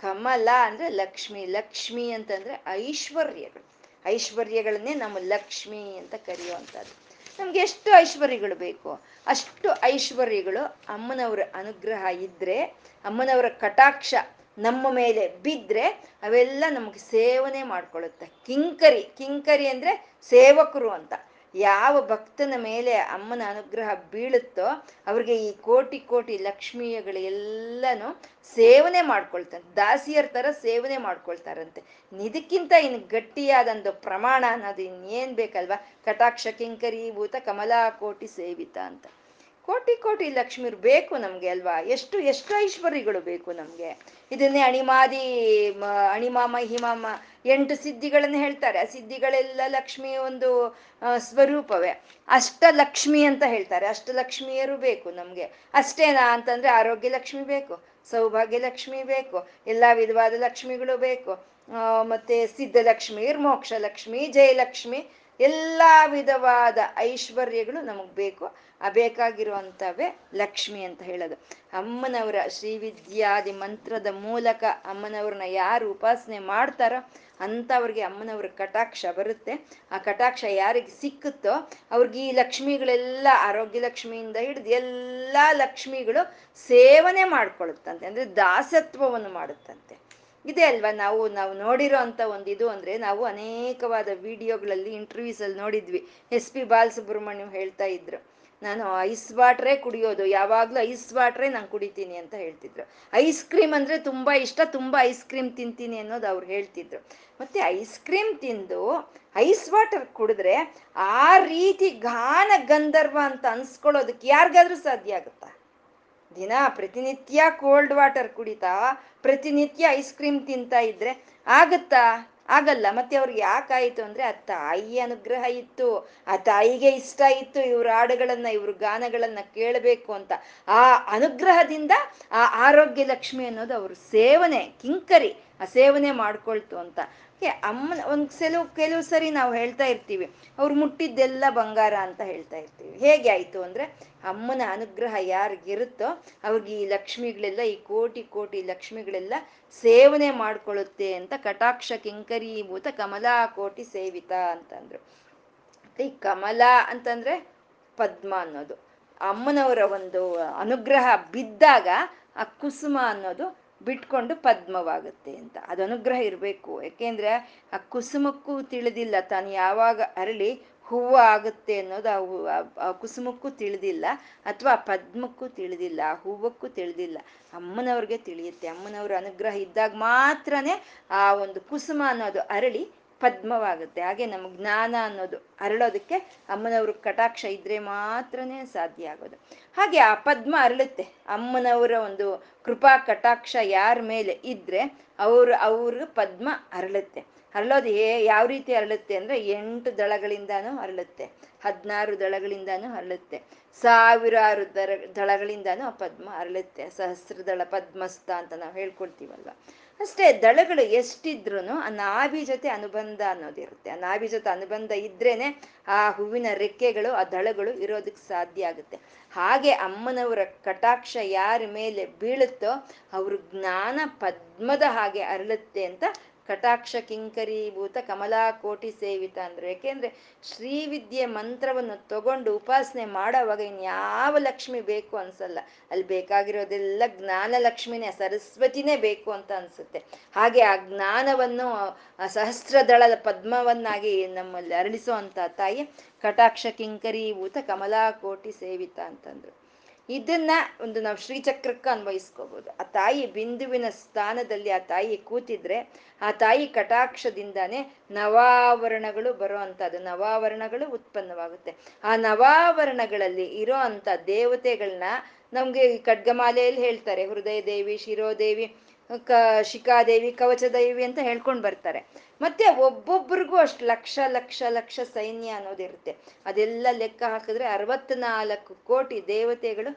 ಕಮಲ ಅಂದ್ರೆ ಲಕ್ಷ್ಮಿ, ಲಕ್ಷ್ಮಿ ಅಂತಂದ್ರೆ ಐಶ್ವರ್ಯಗಳು, ಐಶ್ವರ್ಯಗಳನ್ನೇ ನಮ್ಮ ಲಕ್ಷ್ಮಿ ಅಂತ ಕರೆಯುವಂಥದ್ದು. ನಮ್ಗೆ ಎಷ್ಟು ಐಶ್ವರ್ಯಗಳು ಬೇಕು ಅಷ್ಟು ಐಶ್ವರ್ಯಗಳು ಅಮ್ಮನವರ ಅನುಗ್ರಹ ಇದ್ರೆ, ಅಮ್ಮನವರ ಕಟಾಕ್ಷ ನಮ್ಮ ಮೇಲೆ ಬಿದ್ದರೆ ಅವೆಲ್ಲ ನಮಗೆ ಸೇವನೆ ಮಾಡ್ಕೊಳ್ಳುತ್ತೆ. ಕಿಂಕರಿ, ಕಿಂಕರಿ ಅಂದರೆ ಸೇವಕರು ಅಂತ. ಯಾವ ಭಕ್ತನ ಮೇಲೆ ಅಮ್ಮನ ಅನುಗ್ರಹ ಬೀಳುತ್ತೋ ಅವ್ರಿಗೆ ಈ ಕೋಟಿ ಕೋಟಿ ಲಕ್ಷ್ಮಿಯಗಳು ಎಲ್ಲನೂ ಸೇವನೆ ಮಾಡ್ಕೊಳ್ತಾರೆ. ದಾಸಿಯರ ಥರ ಸೇವನೆ ಮಾಡ್ಕೊಳ್ತಾರಂತೆ. ಇದಕ್ಕಿಂತ ಇನ್ನು ಗಟ್ಟಿಯಾದೊಂದು ಪ್ರಮಾಣ ಅನ್ನೋದು ಇನ್ನೇನು ಬೇಕಲ್ವಾ. ಕಟಾಕ್ಷ ಕಿಂಕರೀಭೂತ ಕಮಲಾ ಕೋಟಿ ಸೇವಿತ ಅಂತ. ಕೋಟಿ ಕೋಟಿ ಲಕ್ಷ್ಮೀರು ಬೇಕು ನಮಗೆ ಅಲ್ವಾ. ಎಷ್ಟು ಎಷ್ಟು ಐಶ್ವರ್ಯಗಳು ಬೇಕು ನಮಗೆ. ಇದನ್ನೇ ಅಣಿಮಾ ಮಹಿಮಾಮ 8 ಸಿದ್ಧಿಗಳನ್ನು ಹೇಳ್ತಾರೆ. ಆ ಸಿದ್ಧಿಗಳೆಲ್ಲ ಲಕ್ಷ್ಮಿಯ ಒಂದು ಸ್ವರೂಪವೇ. ಅಷ್ಟಲಕ್ಷ್ಮಿ ಅಂತ ಹೇಳ್ತಾರೆ. ಅಷ್ಟಲಕ್ಷ್ಮಿಯರು ಬೇಕು ನಮಗೆ. ಅಷ್ಟೇನಾ ಅಂತಂದ್ರೆ ಆರೋಗ್ಯ ಲಕ್ಷ್ಮಿ ಬೇಕು, ಸೌಭಾಗ್ಯ ಲಕ್ಷ್ಮಿ ಬೇಕು, ಎಲ್ಲ ವಿಧವಾದ ಲಕ್ಷ್ಮಿಗಳು ಬೇಕು. ಮತ್ತೆ ಸಿದ್ಧಲಕ್ಷ್ಮಿ, ಮೋಕ್ಷ ಲಕ್ಷ್ಮಿ, ಜಯಲಕ್ಷ್ಮಿ, ಎಲ್ಲ ವಿಧವಾದ ಐಶ್ವರ್ಯಗಳು ನಮಗೆ ಬೇಕು. ಆ ಬೇಕಾಗಿರುವಂಥವೇ ಲಕ್ಷ್ಮಿ ಅಂತ ಹೇಳೋದು. ಅಮ್ಮನವರ ಶ್ರೀವಿದ್ಯಾದಿ ಮಂತ್ರದ ಮೂಲಕ ಅಮ್ಮನವ್ರನ್ನ ಯಾರು ಉಪಾಸನೆ ಮಾಡ್ತಾರೋ ಅಂಥವ್ರಿಗೆ ಅಮ್ಮನವ್ರ ಕಟಾಕ್ಷ ಬರುತ್ತೆ. ಆ ಕಟಾಕ್ಷ ಯಾರಿಗೆ ಸಿಕ್ಕುತ್ತೋ ಅವ್ರಿಗೆ ಈ ಲಕ್ಷ್ಮಿಗಳೆಲ್ಲ, ಆರೋಗ್ಯ ಲಕ್ಷ್ಮಿಯಿಂದ ಹಿಡಿದು ಎಲ್ಲ ಲಕ್ಷ್ಮಿಗಳು ಸೇವನೆ ಮಾಡ್ಕೊಳ್ಳುತ್ತಂತೆ. ಅಂದರೆ ದಾಸತ್ವವನ್ನು ಮಾಡುತ್ತಂತೆ. ಇದೆ ಅಲ್ವಾ ನಾವು ನೋಡಿರೋ ಅಂಥ ಒಂದು ಇದು ಅಂದರೆ, ನಾವು ಅನೇಕವಾದ ವಿಡಿಯೋಗಳಲ್ಲಿ ಇಂಟರ್ವ್ಯೂಸಲ್ಲಿ ನೋಡಿದ್ವಿ. SP ಬಾಲಸುಬ್ರಹ್ಮಣ್ಯಂ ಹೇಳ್ತಾ ಇದ್ರು, ನಾನು ಐಸ್ ವಾಟ್ರೇ ಕುಡಿಯೋದು, ಯಾವಾಗಲೂ ಐಸ್ ವಾಟ್ರೇ ನಾನು ಕುಡಿತೀನಿ ಅಂತ ಹೇಳ್ತಿದ್ರು. ಐಸ್ ಕ್ರೀಮ್ ಅಂದರೆ ತುಂಬ ಇಷ್ಟ, ತುಂಬ ಐಸ್ ಕ್ರೀಮ್ ತಿಂತೀನಿ ಅನ್ನೋದು ಅವ್ರು ಹೇಳ್ತಿದ್ರು. ಮತ್ತು ಐಸ್ ಕ್ರೀಮ್ ತಿಂದು ಐಸ್ ವಾಟರ್ ಕುಡಿದ್ರೆ ಆ ರೀತಿ ಗಾನ ಗಂಧರ್ವ ಅಂತ ಅನ್ಸ್ಕೊಳ್ಳೋದಕ್ಕೆ ಯಾರಿಗಾದ್ರೂ ಸಾಧ್ಯ ಆಗುತ್ತಾ? ದಿನ ಪ್ರತಿನಿತ್ಯ ಕೋಲ್ಡ್ ವಾಟರ್ ಕುಡಿತಾ, ಪ್ರತಿನಿತ್ಯ ಐಸ್ ಕ್ರೀಮ್ ತಿಂತಾ ಇದ್ರೆ ಆಗುತ್ತಾ? ಆಗಲ್ಲ. ಮತ್ತೆ ಅವ್ರಿಗೆ ಯಾಕಾಯಿತು ಅಂದರೆ ಆ ತಾಯಿ ಅನುಗ್ರಹ ಇತ್ತು, ಆ ತಾಯಿಗೆ ಇಷ್ಟ ಇತ್ತು ಇವ್ರ ಹಾಡುಗಳನ್ನು, ಇವ್ರ ಗಾನಗಳನ್ನು ಕೇಳಬೇಕು ಅಂತ. ಆ ಅನುಗ್ರಹದಿಂದ ಆ ಆರೋಗ್ಯ ಲಕ್ಷ್ಮಿ ಅನ್ನೋದು ಅವ್ರ ಸೇವನೆ, ಕಿಂಕರಿ ಸೇವನೆ ಮಾಡ್ಕೊಳ್ತು ಅಂತ. ಅಮ್ಮನ ಕೆಲವು ಸರಿ ನಾವು ಹೇಳ್ತಾ ಇರ್ತೀವಿ ಅವ್ರು ಮುಟ್ಟಿದ್ದೆಲ್ಲ ಬಂಗಾರ ಅಂತ ಹೇಳ್ತಾ ಇರ್ತೀವಿ. ಹೇಗೆ ಆಯ್ತು ಅಂದ್ರೆ ಅಮ್ಮನ ಅನುಗ್ರಹ ಯಾರಿಗಿರುತ್ತೋ ಅವ್ರಿಗೆ ಈ ಲಕ್ಷ್ಮಿಗಳೆಲ್ಲ, ಈ ಕೋಟಿ ಕೋಟಿ ಲಕ್ಷ್ಮಿಗಳೆಲ್ಲ ಸೇವನೆ ಮಾಡ್ಕೊಳ್ಳುತ್ತೆ ಅಂತ. ಕಟಾಕ್ಷ ಕಿಂಕರೀಭೂತ ಕಮಲಾ ಕೋಟಿ ಸೇವಿತ ಅಂತಂದ್ರು. ಈ ಕಮಲಾ ಅಂತಂದ್ರೆ ಪದ್ಮ ಅನ್ನೋದು. ಅಮ್ಮನವರ ಒಂದು ಅನುಗ್ರಹ ಬಿದ್ದಾಗ ಆ ಕುಸುಮ ಅನ್ನೋದು ಬಿಟ್ಕೊಂಡು ಪದ್ಮವಾಗುತ್ತೆ ಅಂತ. ಅದು ಅನುಗ್ರಹ ಇರಬೇಕು. ಯಾಕೆಂದ್ರೆ ಆ ಕುಸುಮಕ್ಕೂ ತಿಳಿದಿಲ್ಲ ತಾನು ಯಾವಾಗ ಅರಳಿ ಹೂವು ಆಗುತ್ತೆ ಅನ್ನೋದು ಆ ಕುಸುಮಕ್ಕೂ ತಿಳಿದಿಲ್ಲ, ಅಥವಾ ಆ ಪದ್ಮಕ್ಕೂ ತಿಳಿದಿಲ್ಲ, ಆ ಹೂವಕ್ಕೂ ತಿಳಿದಿಲ್ಲ. ಅಮ್ಮನವ್ರಿಗೆ ತಿಳಿಯುತ್ತೆ. ಅಮ್ಮನವ್ರ ಅನುಗ್ರಹ ಇದ್ದಾಗ ಮಾತ್ರನೇ ಆ ಒಂದು ಕುಸುಮ ಅನ್ನೋದು ಅರಳಿ ಪದ್ಮವಾಗುತ್ತೆ. ಹಾಗೆ ನಮ್ಮ ಜ್ಞಾನ ಅನ್ನೋದು ಅರಳೋದಕ್ಕೆ ಅಮ್ಮನವ್ರ ಕಟಾಕ್ಷ ಇದ್ರೆ ಮಾತ್ರನೇ ಸಾಧ್ಯ ಆಗೋದು. ಹಾಗೆ ಆ ಪದ್ಮ ಅರಳುತ್ತೆ. ಅಮ್ಮನವರ ಒಂದು ಕೃಪಾ ಕಟಾಕ್ಷ ಯಾರ ಮೇಲೆ ಇದ್ರೆ ಅವ್ರ ಪದ್ಮ ಅರಳುತ್ತೆ. ಅರಳೋದು ಯಾವ ರೀತಿ ಅರಳುತ್ತೆ ಅಂದ್ರೆ 8 ದಳಗಳಿಂದಾನು ಅರಳುತ್ತೆ, 16 ದಳಗಳಿಂದಾನು ಅರಳುತ್ತೆ, ಸಾವಿರಾರು ದಳಗಳಿಂದಾನು ಆ ಪದ್ಮ ಅರಳುತ್ತೆ. ಸಹಸ್ರದಳ ಪದ್ಮಸ್ಥ ಅಂತ ನಾವು ಹೇಳ್ಕೊಳ್ತೀವಲ್ವ. ಅಷ್ಟೇ ದಳಗಳು ಎಷ್ಟಿದ್ರು ಆ ನಾಭಿ ಜೊತೆ ಅನುಬಂಧ ಅನ್ನೋದಿರುತ್ತೆ. ಆ ನಾಭಿ ಜೊತೆ ಅನುಬಂಧ ಇದ್ರೇನೆ ಆ ಹೂವಿನ ರೆಕ್ಕೆಗಳು, ಆ ದಳಗಳು ಇರೋದಕ್ಕೆ ಸಾಧ್ಯ ಆಗುತ್ತೆ. ಹಾಗೆ ಅಮ್ಮನವರ ಕಟಾಕ್ಷ ಯಾರ ಮೇಲೆ ಬೀಳುತ್ತೋ ಅವ್ರ ಜ್ಞಾನ ಪದ್ಮದ ಹಾಗೆ ಅರಳುತ್ತೆ ಅಂತ. ಕಟಾಕ್ಷ ಕಿಂಕರೀಭೂತ ಕಮಲಾ ಕೋಟಿ ಸೇವಿತ ಅಂದ್ರೆ, ಯಾಕೆಂದ್ರೆ ಶ್ರೀವಿದ್ಯೆ ಮಂತ್ರವನ್ನು ತಗೊಂಡು ಉಪಾಸನೆ ಮಾಡೋವಾಗ ಇನ್ಯಾವ ಲಕ್ಷ್ಮಿ ಬೇಕು ಅನ್ಸಲ್ಲ. ಅಲ್ಲಿ ಬೇಕಾಗಿರೋದೆಲ್ಲ ಜ್ಞಾನ ಲಕ್ಷ್ಮಿನೇ, ಸರಸ್ವತಿನೇ ಬೇಕು ಅಂತ ಅನ್ಸುತ್ತೆ. ಹಾಗೆ ಆ ಜ್ಞಾನವನ್ನು ಸಹಸ್ರದಳ ಪದ್ಮವನ್ನಾಗಿ ನಮ್ಮಲ್ಲಿ ಅರಳಿಸೋ ಅಂತ ತಾಯಿ ಕಟಾಕ್ಷ ಕಿಂಕರೀಭೂತ ಕಮಲಾ ಕೋಟಿ ಸೇವಿತ ಅಂತಂದ್ರು. ಇದನ್ನ ಒಂದು ನಾವು ಶ್ರೀಚಕ್ರಕ್ಕೆ ಅನ್ವಯಿಸ್ಕೋಬಹುದು. ಆ ತಾಯಿ ಬಿಂದುವಿನ ಸ್ಥಾನದಲ್ಲಿ ಆ ತಾಯಿ ಕೂತಿದ್ರೆ ಆ ತಾಯಿ ಕಟಾಕ್ಷದಿಂದಾನೆ ನವಾವರಣಗಳು ಬರೋ ಅಂಥದ್ದು, ನವಾವರಣಗಳು ಉತ್ಪನ್ನವಾಗುತ್ತೆ. ಆ ನವಾವರಣಗಳಲ್ಲಿ ಇರೋ ಅಂಥ ದೇವತೆಗಳನ್ನ ನಮ್ಗೆ ಖಡ್ಗಮಾಲೆಯಲ್ಲಿ ಹೇಳ್ತಾರೆ. ಹೃದಯ ದೇವಿ, ಶಿರೋದೇವಿ, ಶಿಖಾದೇವಿ, ಕವಚದೇವಿ ಅಂತ ಹೇಳ್ಕೊಂಡು ಬರ್ತಾರೆ. ಮತ್ತೆ ಒಬ್ಬೊಬ್ರಿಗೂ ಅಷ್ಟು ಲಕ್ಷ ಲಕ್ಷ ಲಕ್ಷ ಸೈನ್ಯ ಅನ್ನೋದಿರುತ್ತೆ. ಅದೆಲ್ಲ ಲೆಕ್ಕ ಹಾಕಿದ್ರೆ 64 ಕೋಟಿ ದೇವತೆಗಳು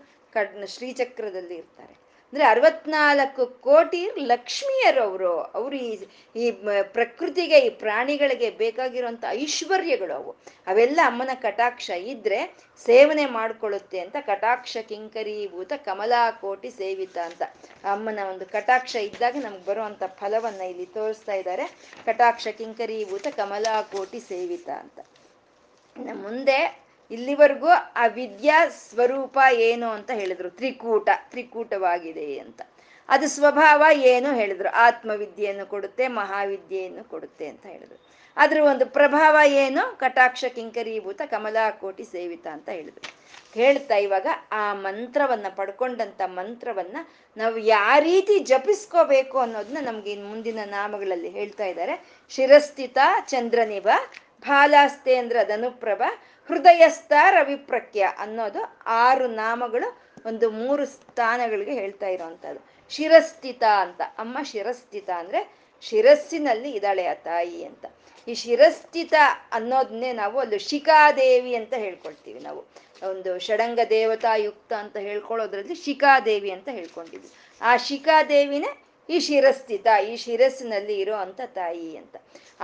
ಶ್ರೀಚಕ್ರದಲ್ಲಿ ಇರ್ತಾರೆ. ಅಂದ್ರೆ 64 ಕೋಟಿ ಲಕ್ಷ್ಮಿಯರವರು. ಅವರು ಈ ಪ್ರಕೃತಿಗೆ, ಈ ಪ್ರಾಣಿಗಳಿಗೆ ಬೇಕಾಗಿರುವಂಥ ಐಶ್ವರ್ಯಗಳು ಅವು. ಅವೆಲ್ಲ ಅಮ್ಮನ ಕಟಾಕ್ಷ ಇದ್ರೆ ಸೇವನೆ ಮಾಡ್ಕೊಳ್ಳುತ್ತೆ ಅಂತ. ಕಟಾಕ್ಷ ಕಿಂಕರೀಭೂತ ಕಮಲಾ ಕೋಟಿ ಸೇವಿತ ಅಂತ. ಅಮ್ಮನ ಒಂದು ಕಟಾಕ್ಷ ಇದ್ದಾಗ ನಮ್ಗೆ ಬರುವಂಥ ಫಲವನ್ನ ಇಲ್ಲಿ ತೋರಿಸ್ತಾ ಇದ್ದಾರೆ. ಕಟಾಕ್ಷ ಕಿಂಕರೀಭೂತ ಕಮಲಾ ಕೋಟಿ ಸೇವಿತ ಅಂತ. ಇನ್ನು ಮುಂದೆ ಇಲ್ಲಿವರೆಗೂ ಆ ವಿದ್ಯಾ ಸ್ವರೂಪ ಏನು ಅಂತ ಹೇಳಿದ್ರು, ತ್ರಿಕೂಟವಾಗಿದೆ ಅಂತ. ಅದು ಸ್ವಭಾವ ಏನು ಹೇಳಿದ್ರು, ಆತ್ಮವಿದ್ಯೆಯನ್ನು ಕೊಡುತ್ತೆ, ಮಹಾವಿದ್ಯೆಯನ್ನು ಕೊಡುತ್ತೆ ಅಂತ ಹೇಳಿದ್ರು. ಅದ್ರ ಒಂದು ಪ್ರಭಾವ ಏನು, ಕಟಾಕ್ಷ ಕಿಂಕರೀಭೂತ ಕಮಲಾ ಕೋಟಿ ಸೇವಿತ ಅಂತ ಹೇಳಿದ್ರು. ಹೇಳ್ತಾ ಇವಾಗ ಆ ಮಂತ್ರವನ್ನ, ಪಡ್ಕೊಂಡಂತ ಮಂತ್ರವನ್ನ ನಾವು ಯಾವ ರೀತಿ ಜಪಿಸ್ಕೋಬೇಕು ಅನ್ನೋದನ್ನ ನಮ್ಗೆ ಇನ್ ಮುಂದಿನ ನಾಮಗಳಲ್ಲಿ ಹೇಳ್ತಾ ಇದ್ದಾರೆ. ಶಿರಸ್ಥಿತ ಚಂದ್ರನಿಭ, ಬಾಲಾಸ್ತೇಂದ್ರ ಧನುಪ್ರಭ, ಹೃದಯಸ್ಥ ರವಿಪ್ರಖ್ಯ ಅನ್ನೋದು 6 ನಾಮಗಳು, ಒಂದು 3 ಸ್ಥಾನಗಳಿಗೆ ಹೇಳ್ತಾ ಇರೋವಂಥದ್ದು. ಶಿರಸ್ಥಿತ ಅಂತ, ಅಮ್ಮ ಶಿರಸ್ಥಿತ ಅಂದ್ರೆ ಶಿರಸ್ಸಿನಲ್ಲಿ ಇದ್ದಾಳೆ ಆ ತಾಯಿ ಅಂತ. ಈ ಶಿರಸ್ಥಿತ ಅನ್ನೋದನ್ನೇ ನಾವು ಒಂದು ಶಿಖಾದೇವಿ ಅಂತ ಹೇಳ್ಕೊಳ್ತೀವಿ. ನಾವು ಒಂದು ಷಡಂಗ ದೇವತಾಯುಕ್ತ ಅಂತ ಹೇಳ್ಕೊಳ್ಳೋದ್ರಲ್ಲಿ ಶಿಖಾದೇವಿ ಅಂತ ಹೇಳ್ಕೊಂಡಿದ್ವಿ. ಆ ಶಿಖಾದೇವಿನೇ ಈ ಶಿರಸ್ಥಿತ, ಈ ಶಿರಸ್ಸಿನಲ್ಲಿ ಇರೋ ಅಂಥ ತಾಯಿ ಅಂತ.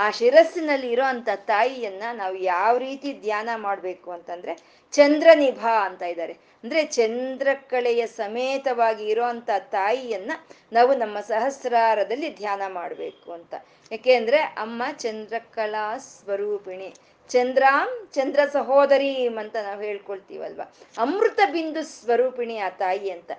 ಆ ಶಿರಸ್ಸಿನಲ್ಲಿ ಇರೋ ಅಂಥ ತಾಯಿಯನ್ನ ನಾವು ಯಾವ ರೀತಿ ಧ್ಯಾನ ಮಾಡಬೇಕು ಅಂತಂದ್ರೆ ಚಂದ್ರನಿಭ ಅಂತ ಇದ್ದಾರೆ. ಅಂದ್ರೆ ಚಂದ್ರಕಳೆಯ ಸಮೇತವಾಗಿ ಇರೋ ಅಂಥ ತಾಯಿಯನ್ನ ನಾವು ನಮ್ಮ ಸಹಸ್ರಾರದಲ್ಲಿ ಧ್ಯಾನ ಮಾಡಬೇಕು ಅಂತ. ಯಾಕೆಂದ್ರೆ ಅಮ್ಮ ಚಂದ್ರಕಲಾ ಸ್ವರೂಪಿಣಿ, ಚಂದ್ರಾಂ ಚಂದ್ರ ಸಹೋದರೀಂ ಅಂತ ನಾವು ಹೇಳ್ಕೊಳ್ತೀವಲ್ವ. ಅಮೃತ ಬಿಂದು ಸ್ವರೂಪಿಣಿ ಆ ತಾಯಿ ಅಂತ.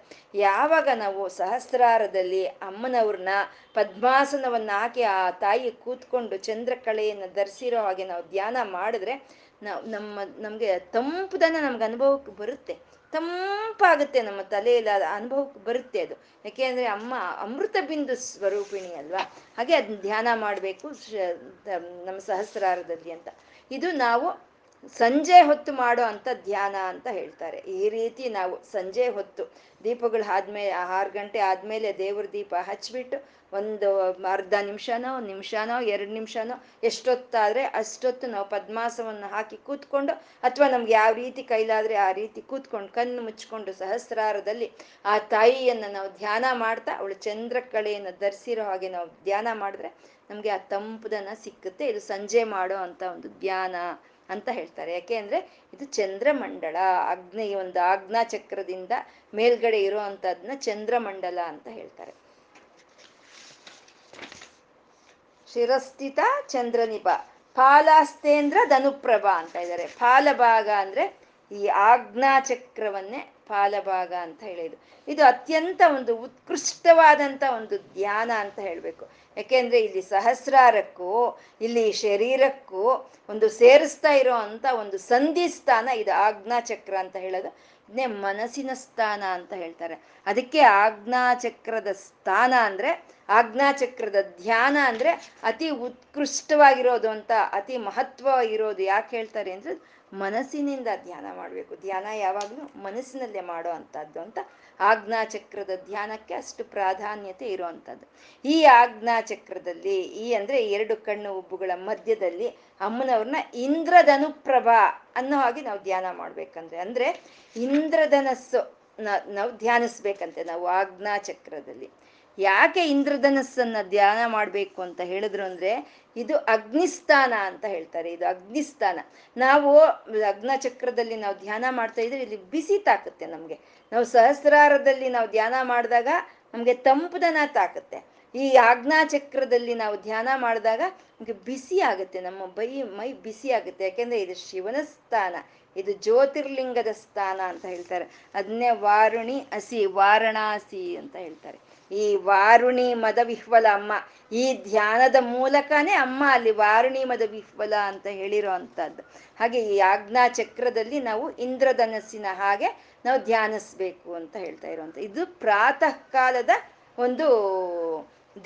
ಯಾವಾಗ ನಾವು ಸಹಸ್ರಾರದಲ್ಲಿ ಅಮ್ಮನವ್ರನ್ನ ಪದ್ಮಾಸನವನ್ನ ಹಾಕಿ ಆ ತಾಯಿ ಕೂತ್ಕೊಂಡು ಚಂದ್ರಕಲೆಯನ್ನು ಧರಿಸಿರೋ ಹಾಗೆ ನಾವು ಧ್ಯಾನ ಮಾಡಿದ್ರೆ ನಮ್ಗೆ ತಂಪುದನ್ನ ನಮ್ಗೆ ಅನುಭವಕ್ಕೆ ಬರುತ್ತೆ, ತಂಪಾಗುತ್ತೆ, ನಮ್ಮ ತಲೆಯಲ್ಲಿ ಅನುಭವಕ್ಕೆ ಬರುತ್ತೆ ಅದು. ಯಾಕೆಂದ್ರೆ ಅಮ್ಮ ಅಮೃತ ಬಿಂದು ಸ್ವರೂಪಿಣಿ ಅಲ್ವಾ. ಹಾಗೆ ಅದನ್ನ ಧ್ಯಾನ ಮಾಡಬೇಕು ನಮ್ಮ ಸಹಸ್ರಾರದಲ್ಲಿ ಅಂತ. ಇದು ನಾವು ಸಂಜೆ ಹೊತ್ತು ಮಾಡೋ ಅಂಥ ಧ್ಯಾನ ಅಂತ ಹೇಳ್ತಾರೆ. ಈ ರೀತಿ ನಾವು ಸಂಜೆ ಹೊತ್ತು ದೀಪಗಳು ಆದ್ಮೇಲೆ 6 ಗಂಟೆ ಆದಮೇಲೆ ದೇವ್ರ ದೀಪ ಹಚ್ಚಿಬಿಟ್ಟು ಒಂದು ಅರ್ಧ ನಿಮಿಷನೋ ಒಂದು ನಿಮಿಷನೋ 2 ನಿಮಿಷನೋ ಎಷ್ಟೊತ್ತಾದರೆ ಅಷ್ಟೊತ್ತು ನಾವು ಪದ್ಮಾಸವನ್ನು ಹಾಕಿ ಕೂತ್ಕೊಂಡು, ಅಥವಾ ನಮ್ಗೆ ಯಾವ ರೀತಿ ಕೈಲಾದರೆ ಆ ರೀತಿ ಕೂತ್ಕೊಂಡು ಕಣ್ಣು ಮುಚ್ಕೊಂಡು ಸಹಸ್ರಾರದಲ್ಲಿ ಆ ತಾಯಿಯನ್ನು ನಾವು ಧ್ಯಾನ ಮಾಡ್ತಾ, ಅವಳು ಚಂದ್ರಕಲೆಯನ್ನು ಧರಿಸಿರೋ ಹಾಗೆ ನಾವು ಧ್ಯಾನ ಮಾಡಿದ್ರೆ ನಮಗೆ ಆ ತಂಪುದನ್ನು ಸಿಕ್ಕುತ್ತೆ. ಇದು ಸಂಜೆ ಮಾಡೋ ಅಂಥ ಒಂದು ಧ್ಯಾನ ಅಂತ ಹೇಳ್ತಾರೆ. ಯಾಕೆ ಅಂದರೆ ಇದು ಚಂದ್ರಮಂಡಲ ಅಗ್ನಿ, ಒಂದು ಆಜ್ಞಾ ಚಕ್ರದಿಂದ ಮೇಲ್ಗಡೆ ಇರೋ ಅಂಥದನ್ನ ಚಂದ್ರಮಂಡಲ ಅಂತ ಹೇಳ್ತಾರೆ. ಶಿರಸ್ಥಿತ ಚಂದ್ರನಿಭ ಫಾಲಾಸ್ತೇಂದ್ರ ಧನುಪ್ರಭ ಅಂತ ಇದ್ದಾರೆ. ಫಾಲಭಾಗ ಅಂದರೆ ಈ ಆಜ್ಞಾ ಚಕ್ರವನ್ನೇ ಫಾಲಭಾಗ ಅಂತ ಹೇಳಿದ್ದು. ಇದು ಅತ್ಯಂತ ಒಂದು ಉತ್ಕೃಷ್ಟವಾದಂಥ ಒಂದು ಧ್ಯಾನ ಅಂತ ಹೇಳಬೇಕು. ಯಾಕೆಂದರೆ ಇಲ್ಲಿ ಸಹಸ್ರಾರಕ್ಕೂ ಇಲ್ಲಿ ಶರೀರಕ್ಕೂ ಒಂದು ಸೇರಿಸ್ತಾ ಇರೋ ಅಂಥ ಒಂದು ಸಂಧಿ ಸ್ಥಾನ ಇದು ಆಜ್ಞಾಚಕ್ರ ಅಂತ ಹೇಳೋದು. ಇದನ್ನೇ ಮನಸ್ಸಿನ ಸ್ಥಾನ ಅಂತ ಹೇಳ್ತಾರೆ. ಅದಕ್ಕೆ ಆಜ್ಞಾಚಕ್ರದ ಸ್ಥಾನ ಅಂದರೆ, ಆಜ್ಞಾಚಕ್ರದ ಧ್ಯಾನ ಅಂದರೆ ಅತಿ ಉತ್ಕೃಷ್ಟವಾಗಿರೋದು ಅಂತ, ಅತಿ ಮಹತ್ವ ಇರೋದು. ಯಾಕೆ ಹೇಳ್ತಾರೆ ಅಂದರೆ ಮನಸ್ಸಿನಿಂದ ಧ್ಯಾನ ಮಾಡಬೇಕು. ಧ್ಯಾನ ಯಾವಾಗಲೂ ಮನಸ್ಸಿನಲ್ಲೇ ಮಾಡೋ ಅಂಥದ್ದು ಅಂತ ಆಜ್ಞಾಚಕ್ರದ ಧ್ಯಾನಕ್ಕೆ ಅಷ್ಟು ಪ್ರಾಧಾನ್ಯತೆ ಇರುವಂಥದ್ದು. ಈ ಆಜ್ಞಾಚಕ್ರದಲ್ಲಿ ಈ ಅಂದರೆ 2 ಕಣ್ಣು ಉಬ್ಬುಗಳ ಮಧ್ಯದಲ್ಲಿ ಅಮ್ಮನವ್ರನ್ನ ಇಂದ್ರಧನುಪ್ರಭ ಅನ್ನೋ ಹಾಗೆ ನಾವು ಧ್ಯಾನ ಮಾಡಬೇಕಂದ್ರೆ, ಅಂದರೆ ಇಂದ್ರಧನಸ್ಸು ನಾವು ಧ್ಯಾನಿಸ್ಬೇಕಂತೆ ನಾವು ಆಜ್ಞಾಚಕ್ರದಲ್ಲಿ. ಯಾಕೆ ಇಂದ್ರಧನಸ್ಸನ್ನು ಧ್ಯಾನ ಮಾಡಬೇಕು ಅಂತ ಹೇಳಿದ್ರು ಅಂದರೆ ಇದು ಅಗ್ನಿಸ್ಥಾನ ಅಂತ ಹೇಳ್ತಾರೆ. ಇದು ಅಗ್ನಿಸ್ಥಾನ. ನಾವು ಅಗ್ನಚಕ್ರದಲ್ಲಿ ನಾವು ಧ್ಯಾನ ಮಾಡ್ತಾ ಇದ್ರೆ ಇಲ್ಲಿ ಬಿಸಿ ತಾಕುತ್ತೆ ನಮಗೆ. ನಾವು ಸಹಸ್ರಾರದಲ್ಲಿ ನಾವು ಧ್ಯಾನ ಮಾಡಿದಾಗ ನಮಗೆ ತಂಪುದನ ತಾಕುತ್ತೆ. ಈ ಆಜ್ಞಾಚಕ್ರದಲ್ಲಿ ನಾವು ಧ್ಯಾನ ಮಾಡಿದಾಗ ನಮಗೆ ಬಿಸಿ ಆಗುತ್ತೆ, ನಮ್ಮ ಮೈ ಬಿಸಿ ಆಗುತ್ತೆ. ಯಾಕೆಂದರೆ ಇದು ಶಿವನ ಸ್ಥಾನ, ಇದು ಜ್ಯೋತಿರ್ಲಿಂಗದ ಸ್ಥಾನ ಅಂತ ಹೇಳ್ತಾರೆ. ಅದನ್ನೇ ವಾರುಣಿ ಹಸಿ ವಾರಣಾಸಿ ಅಂತ ಹೇಳ್ತಾರೆ. ಈ ವಾರುಣಿ ಮದ ವಿಹ್ವಲ ಅಮ್ಮ, ಈ ಧ್ಯಾನದ ಮೂಲಕನೇ ಅಮ್ಮ ಅಲ್ಲಿ ವಾರುಣಿ ಮದ ವಿಹ್ವಲ ಅಂತ ಹೇಳಿರೋ ಅಂಥದ್ದು. ಹಾಗೆ ಈ ಆಜ್ಞಾಚಕ್ರದಲ್ಲಿ ನಾವು ಇಂದ್ರಧನಸ್ಸಿನ ಹಾಗೆ ನಾವು ಧ್ಯಾನಿಸ್ಬೇಕು ಅಂತ ಹೇಳ್ತಾ ಇರುವಂಥ ಇದು ಪ್ರಾತಃ ಕಾಲದ ಒಂದು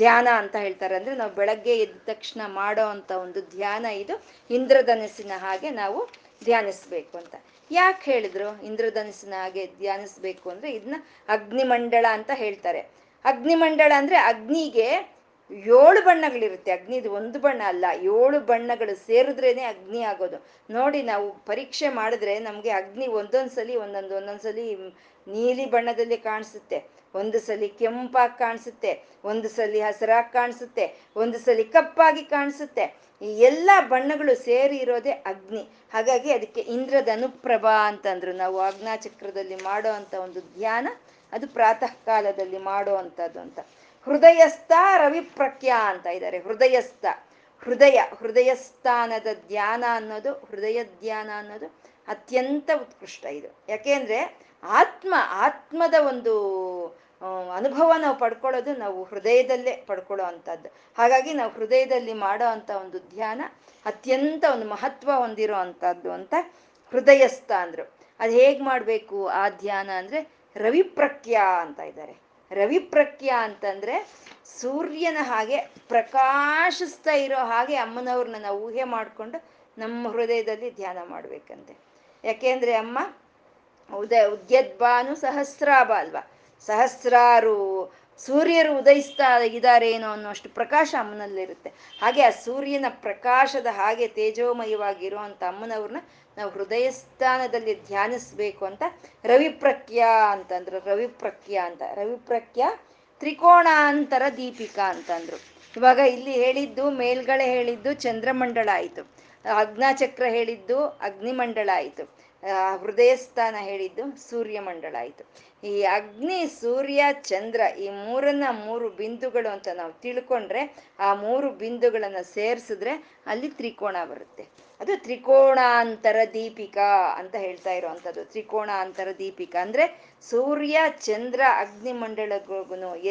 ಧ್ಯಾನ ಅಂತ ಹೇಳ್ತಾರೆ. ಅಂದರೆ ನಾವು ಬೆಳಗ್ಗೆ ಎದ್ದ ತಕ್ಷಣ ಮಾಡೋ ಅಂಥ ಒಂದು ಧ್ಯಾನ ಇದು. ಇಂದ್ರಧನಸ್ಸಿನ ಹಾಗೆ ನಾವು ಧ್ಯಾನಿಸ್ಬೇಕು ಅಂತ ಯಾಕೆ ಹೇಳಿದ್ರು? ಇಂದ್ರಧನಸ್ಸಿನ ಹಾಗೆ ಧ್ಯಾನಿಸ್ಬೇಕು ಅಂದರೆ ಇದನ್ನ ಅಗ್ನಿಮಂಡಳ ಅಂತ ಹೇಳ್ತಾರೆ. ಅಗ್ನಿಮಂಡಳ ಅಂದರೆ ಅಗ್ನಿಗೆ 7 ಬಣ್ಣಗಳಿರುತ್ತೆ. ಅಗ್ನಿದು ಒಂದು ಬಣ್ಣ ಅಲ್ಲ, 7 ಬಣ್ಣಗಳು ಸೇರಿದ್ರೇನೆ ಅಗ್ನಿ ಆಗೋದು. ನೋಡಿ, ನಾವು ಪರೀಕ್ಷೆ ಮಾಡಿದ್ರೆ ನಮಗೆ ಅಗ್ನಿ ಒಂದೊಂದ್ಸಲಿ ನೀಲಿ ಬಣ್ಣದಲ್ಲಿ ಕಾಣಿಸುತ್ತೆ, ಒಂದು ಸಲ ಕೆಂಪಾಗಿ ಕಾಣಿಸುತ್ತೆ, ಒಂದು ಸಲ ಹಸಿರಾಗಿ ಕಾಣಿಸುತ್ತೆ, ಒಂದು ಸಲ ಕಪ್ಪಾಗಿ ಕಾಣಿಸುತ್ತೆ. ಈ ಎಲ್ಲ ಬಣ್ಣಗಳು ಸೇರಿ ಇರೋದೇ ಅಗ್ನಿ. ಹಾಗಾಗಿ ಅದಕ್ಕೆ ಇಂದ್ರಧನುಪ್ರಭ ಅಂತಂದ್ರು. ನಾವು ಆಜ್ಞಾಚಕ್ರದಲ್ಲಿ ಮಾಡೋ ಅಂಥ ಒಂದು ಧ್ಯಾನ ಅದು ಪ್ರಾತಃ ಕಾಲದಲ್ಲಿ ಮಾಡೋ ಅಂಥದ್ದು ಅಂತ. ಹೃದಯಸ್ಥ ರವಿಪ್ರಖ್ಯಾ ಅಂತ ಇದ್ದಾರೆ. ಹೃದಯಸ್ಥ ಹೃದಯಸ್ಥಾನದ ಧ್ಯಾನ ಅನ್ನೋದು, ಹೃದಯ ಧ್ಯಾನ ಅನ್ನೋದು ಅತ್ಯಂತ ಉತ್ಕೃಷ್ಟ ಇದು. ಯಾಕೆಂದರೆ ಆತ್ಮದ ಒಂದು ಅನುಭವ ನಾವು ಪಡ್ಕೊಳ್ಳೋದು ನಾವು ಹೃದಯದಲ್ಲೇ ಪಡ್ಕೊಳ್ಳೋ ಅಂಥದ್ದು. ಹಾಗಾಗಿ ನಾವು ಹೃದಯದಲ್ಲಿ ಮಾಡೋ ಅಂಥ ಒಂದು ಧ್ಯಾನ ಅತ್ಯಂತ ಒಂದು ಮಹತ್ವ ಹೊಂದಿರೋ ಅಂಥದ್ದು ಅಂತ ಹೃದಯಸ್ಥ ಅಂದರು. ಅದು ಹೇಗೆ ಮಾಡಬೇಕು ಆ ಧ್ಯಾನ ಅಂದರೆ ರವಿಪ್ರಖ್ಯಾ ಅಂತ ಇದ್ದಾರೆ. ರವಿಪ್ರಖ್ಯಾ ಅಂತಂದರೆ ಸೂರ್ಯನ ಹಾಗೆ ಪ್ರಕಾಶಿಸ್ತಾ ಇರೋ ಹಾಗೆ ಅಮ್ಮನವ್ರನ್ನ ನಾವು ಊಹೆ ಮಾಡಿಕೊಂಡು ನಮ್ಮ ಹೃದಯದಲ್ಲಿ ಧ್ಯಾನ ಮಾಡಬೇಕಂತೆ. ಯಾಕೆಂದರೆ ಅಮ್ಮ ಉದ್ಯದ್ಭಾನು ಸಹಸ್ರಾಭ ಅಲ್ವಾ, ಸಹಸ್ರಾರು ಸೂರ್ಯರು ಉದಯಿಸ್ತಾ ಇದ್ದಾರೆ ಏನೋ ಅನ್ನೋಷ್ಟು ಪ್ರಕಾಶ ಅಮ್ಮನಲ್ಲಿರುತ್ತೆ. ಹಾಗೆ ಆ ಸೂರ್ಯನ ಪ್ರಕಾಶದ ಹಾಗೆ ತೇಜೋಮಯವಾಗಿರುವಂಥ ಅಮ್ಮನವ್ರನ್ನ ನಾವು ಹೃದಯ ಸ್ಥಾನದಲ್ಲಿ ಧ್ಯಾನಿಸ್ಬೇಕು ಅಂತ ರವಿಪ್ರಖ್ಯಾ ಅಂತಂದ್ರು. ರವಿಪ್ರಖ್ಯಾ ತ್ರಿಕೋಣಾಂತರ ದೀಪಿಕಾ ಅಂತಂದ್ರು. ಇವಾಗ ಇಲ್ಲಿ ಹೇಳಿದ್ದು, ಮೇಲ್ಗಡೆ ಹೇಳಿದ್ದು ಚಂದ್ರಮಂಡಳ ಆಯಿತು, ಅಗ್ನಾಚಕ್ರ ಹೇಳಿದ್ದು ಅಗ್ನಿಮಂಡಳ ಆಯಿತು, ಹೃದಯ ಸ್ಥಾನ ಹೇಳಿದ್ದು ಸೂರ್ಯಮಂಡಳ ಆಯಿತು. ಈ ಅಗ್ನಿ, ಸೂರ್ಯ, ಚಂದ್ರ ಈ 3 ಬಿಂದುಗಳು ಅಂತ ನಾವು ತಿಳ್ಕೊಂಡ್ರೆ, ಆ 3 ಬಿಂದುಗಳನ್ನು ಸೇರಿಸಿದ್ರೆ ಅಲ್ಲಿ ತ್ರಿಕೋಣ ಬರುತ್ತೆ. ಅದು ತ್ರಿಕೋಣಾಂತರ ದೀಪಿಕಾ ಅಂತ ಹೇಳ್ತಾ ಇರೋವಂಥದ್ದು. ತ್ರಿಕೋಣಾಂತರ ದೀಪಿಕಾ ಅಂದರೆ ಸೂರ್ಯ, ಚಂದ್ರ, ಅಗ್ನಿಮಂಡಳಗೂ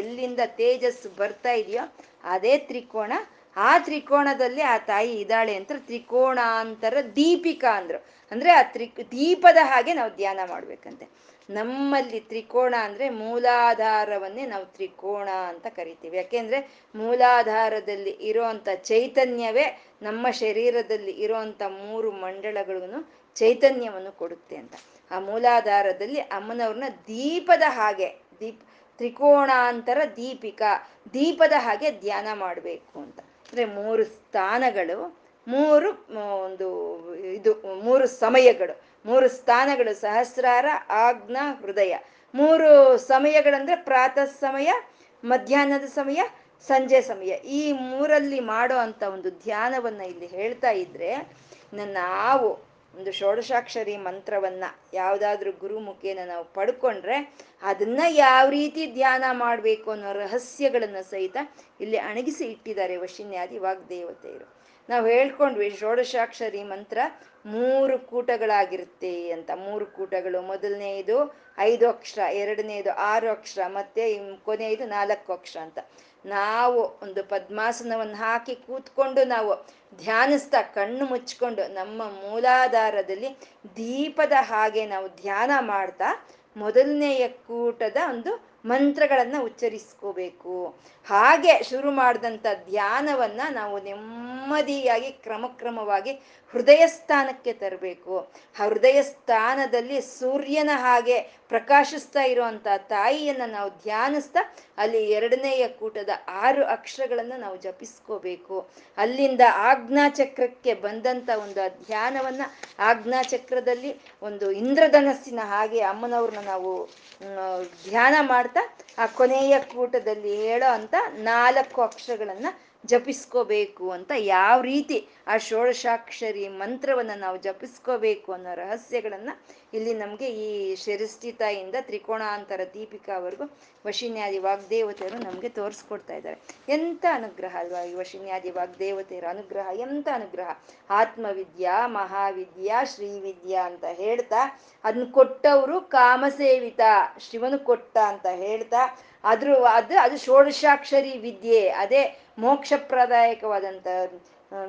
ಎಲ್ಲಿಂದ ತೇಜಸ್ಸು ಬರ್ತಾ ಇದೆಯೋ ಅದೇ ತ್ರಿಕೋಣ ಆ ತ್ರಿಕೋಣದಲ್ಲಿ ಆ ತಾಯಿ ಇದ್ದಾಳೆ ಅಂತ ತ್ರಿಕೋಣಾಂತರ ದೀಪಿಕಾ ಅಂದ್ರು. ಅಂದ್ರೆ ಆ ದೀಪದ ಹಾಗೆ ನಾವು ಧ್ಯಾನ ಮಾಡ್ಬೇಕಂತೆ. ನಮ್ಮಲ್ಲಿ ತ್ರಿಕೋಣ ಅಂದ್ರೆ ಮೂಲಾಧಾರವನ್ನೇ ನಾವು ತ್ರಿಕೋಣ ಅಂತ ಕರಿತೀವಿ. ಯಾಕೆಂದ್ರೆ ಮೂಲಾಧಾರದಲ್ಲಿ ಇರೋಂಥ ಚೈತನ್ಯವೇ ನಮ್ಮ ಶರೀರದಲ್ಲಿ ಇರೋಂಥ ಮೂರು ಮಂಡಲಗಳಿಗೂ ಚೈತನ್ಯವನ್ನು ಕೊಡುತ್ತೆ ಅಂತ. ಆ ಮೂಲಾಧಾರದಲ್ಲಿ ಅಮ್ಮನವ್ರನ್ನ ದೀಪದ ಹಾಗೆ ತ್ರಿಕೋಣಾಂತರ ದೀಪಿಕಾ ದೀಪದ ಹಾಗೆ ಧ್ಯಾನ ಮಾಡಬೇಕು ಅಂತ. ಅಂದರೆ ಮೂರು ಸ್ಥಾನಗಳು, ಮೂರು ಒಂದು ಇದು ಮೂರು ಸಮಯಗಳು, ಮೂರು ಸ್ಥಾನಗಳು ಸಹಸ್ರಾರ ಆಜ್ಞಾ ಹೃದಯ. ಮೂರು ಸಮಯಗಳಂದ್ರೆ ಪ್ರಾತಃ ಸಮಯ, ಮಧ್ಯಾಹ್ನದ ಸಮಯ, ಸಂಜೆ ಸಮಯ. ಈ ಮೂರಲ್ಲಿ ಮಾಡೋ ಅಂಥ ಒಂದು ಧ್ಯಾನವನ್ನು ಇಲ್ಲಿ ಹೇಳ್ತಾ ಇದ್ರೆ ನಾವು ಒಂದು ಷೋಡಶಾಕ್ಷರಿ ಮಂತ್ರವನ್ನು ಯಾವುದಾದ್ರೂ ಗುರುಮುಖೇನ ನಾವು ಪಡ್ಕೊಂಡ್ರೆ ಅದನ್ನ ಯಾವ ರೀತಿ ಧ್ಯಾನ ಮಾಡಬೇಕು ಅನ್ನೋ ರಹಸ್ಯಗಳನ್ನು ಸಹಿತ ಇಲ್ಲಿ ಅಣಗಿಸಿ ಇಟ್ಟಿದ್ದಾರೆ ವಶಿನ್ಯಾದಿ ವಾಗ್ದೇವತೆಯರು. ನಾವು ಹೇಳ್ಕೊಂಡ್ವಿ ಷೋಡಶಾಕ್ಷರಿ ಮಂತ್ರ ಮೂರು ಕೂಟಗಳಾಗಿರುತ್ತೆ ಅಂತ. ಮೂರು ಕೂಟಗಳು, ಮೊದಲನೆಯದು 5 ಅಕ್ಷರ, ಎರಡನೇದು 6 ಅಕ್ಷರ, ಮತ್ತೆ ಕೊನೆಯದು 4 ಅಕ್ಷರ ಅಂತ. ನಾವು ಒಂದು ಪದ್ಮಾಸನವನ್ನು ಹಾಕಿ ಕೂತ್ಕೊಂಡು ನಾವು ಧ್ಯಾನಿಸ್ತಾ ಕಣ್ಣು ಮುಚ್ಕೊಂಡು ನಮ್ಮ ಮೂಲಾಧಾರದಲ್ಲಿ ದೀಪದ ಹಾಗೆ ನಾವು ಧ್ಯಾನ ಮಾಡ್ತಾ ಮೊದಲನೆಯ ಕೂಟದ ಒಂದು ಮಂತ್ರಗಳನ್ನು ಉಚ್ಚರಿಸ್ಕೋಬೇಕು. ಹಾಗೆ ಶುರು ಮಾಡಿದಂಥ ಧ್ಯಾನವನ್ನು ನಾವು ನೆಮ್ಮದಿಯಾಗಿ ಕ್ರಮಕ್ರಮವಾಗಿ ಹೃದಯ ಸ್ಥಾನಕ್ಕೆ ತರಬೇಕು. ಹೃದಯ ಸ್ಥಾನದಲ್ಲಿ ಸೂರ್ಯನ ಹಾಗೆ ಪ್ರಕಾಶಿಸ್ತಾ ಇರುವಂಥ ತಾಯಿಯನ್ನು ನಾವು ಧ್ಯಾನಿಸ್ತಾ ಅಲ್ಲಿ ಎರಡನೆಯ ಕೂಟದ 6 ಅಕ್ಷರಗಳನ್ನು ನಾವು ಜಪಿಸ್ಕೋಬೇಕು. ಅಲ್ಲಿಂದ ಆಜ್ಞಾಚಕ್ರಕ್ಕೆ ಬಂದಂಥ ಒಂದು ಧ್ಯಾನವನ್ನು ಆಜ್ಞಾಚಕ್ರದಲ್ಲಿ ಒಂದು ಇಂದ್ರಧನಸ್ಸಿನ ಹಾಗೆ ಅಮ್ಮನವ್ರನ್ನ ನಾವು ಧ್ಯಾನ ಮಾಡ್ತಾ ಆ ಕೊನೆಯ ಕೂಟದಲ್ಲಿ ಹೇಳೋ ಅಂತ 4 ಅಕ್ಷರಗಳನ್ನ ಜಪಿಸ್ಕೋಬೇಕು ಅಂತ. ಯಾವ ರೀತಿ ಆ ಷೋಡಶಾಕ್ಷರಿ ಮಂತ್ರವನ್ನ ನಾವು ಜಪಿಸ್ಕೋಬೇಕು ಅನ್ನೋ ರಹಸ್ಯಗಳನ್ನ ಇಲ್ಲಿ ನಮ್ಗೆ ಈ ಶರಿಸ್ಥಿತಿಯಿಂದ ತ್ರಿಕೋಣಾಂತರ ದೀಪಿಕಾ ವರೆಗೂ ವಶಿನ್ಯಾದಿ ವಾಗ್ದೇವತೆಯರು ನಮ್ಗೆ ತೋರಿಸ್ಕೊಡ್ತಾ ಇದ್ದಾರೆ. ಎಂತ ಅನುಗ್ರಹ ಅಲ್ವಾ ಈ ವಶಿನ್ಯಾದಿ ವಾಗ್ದೇವತೆಯರ ಅನುಗ್ರಹ! ಎಂತ ಅನುಗ್ರಹ! ಆತ್ಮವಿದ್ಯಾ, ಮಹಾವಿದ್ಯಾ, ಶ್ರೀವಿದ್ಯಾ ಅಂತ ಹೇಳ್ತಾ ಅದನ್ನ ಕೊಟ್ಟವರು ಕಾಮಸೇವಿತ ಶಿವನು ಕೊಟ್ಟ ಅಂತ ಹೇಳ್ತಾ ಅದು ಷೋಡಶಾಕ್ಷರಿ ವಿದ್ಯೆ, ಅದೇ ಮೋಕ್ಷಪ್ರದಾಯಕವಾದಂಥ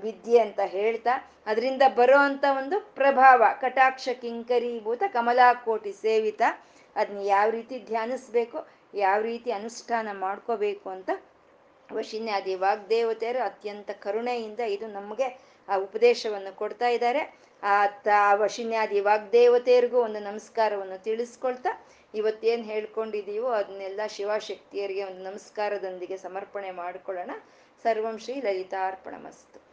ವಿದ್ಯೆ ಅಂತ ಹೇಳ್ತಾ ಅದರಿಂದ ಬರೋ ಅಂಥ ಒಂದು ಪ್ರಭಾವ ಕಟಾಕ್ಷ ಕಿಂಕರೀಭೂತ ಕಮಲಾಕೋಟಿ ಸೇವಿತ, ಅದನ್ನ ಯಾವ ರೀತಿ ಧ್ಯಾನಿಸ್ಬೇಕು, ಯಾವ ರೀತಿ ಅನುಷ್ಠಾನ ಮಾಡ್ಕೋಬೇಕು ಅಂತ ವಶಿನ್ಯಾದಿ ವಾಗ್ದೇವತೆಯರು ಅತ್ಯಂತ ಕರುಣೆಯಿಂದ ಇದು ನಮಗೆ ಆ ಉಪದೇಶವನ್ನು ಕೊಡ್ತಾ ಇದ್ದಾರೆ. ಆ ವಶಿನ್ಯಾದಿ ವಾಗ್ದೇವತೆಯರಿಗೂ ಒಂದು ನಮಸ್ಕಾರವನ್ನು ತಿಳಿಸ್ಕೊಳ್ತಾ ಇವತ್ತೇನು ಹೇಳ್ಕೊಂಡಿದ್ದೀವೋ ಅದನ್ನೆಲ್ಲ ಶಿವಶಕ್ತಿಯರಿಗೆ ಒಂದು ನಮಸ್ಕಾರದೊಂದಿಗೆ ಸಮರ್ಪಣೆ ಮಾಡಿಕೊಳ್ಳೋಣ. ಸರ್ವಂ ಶ್ರೀ ಲಲಿತಾರ್ಪಣಮಸ್ತು.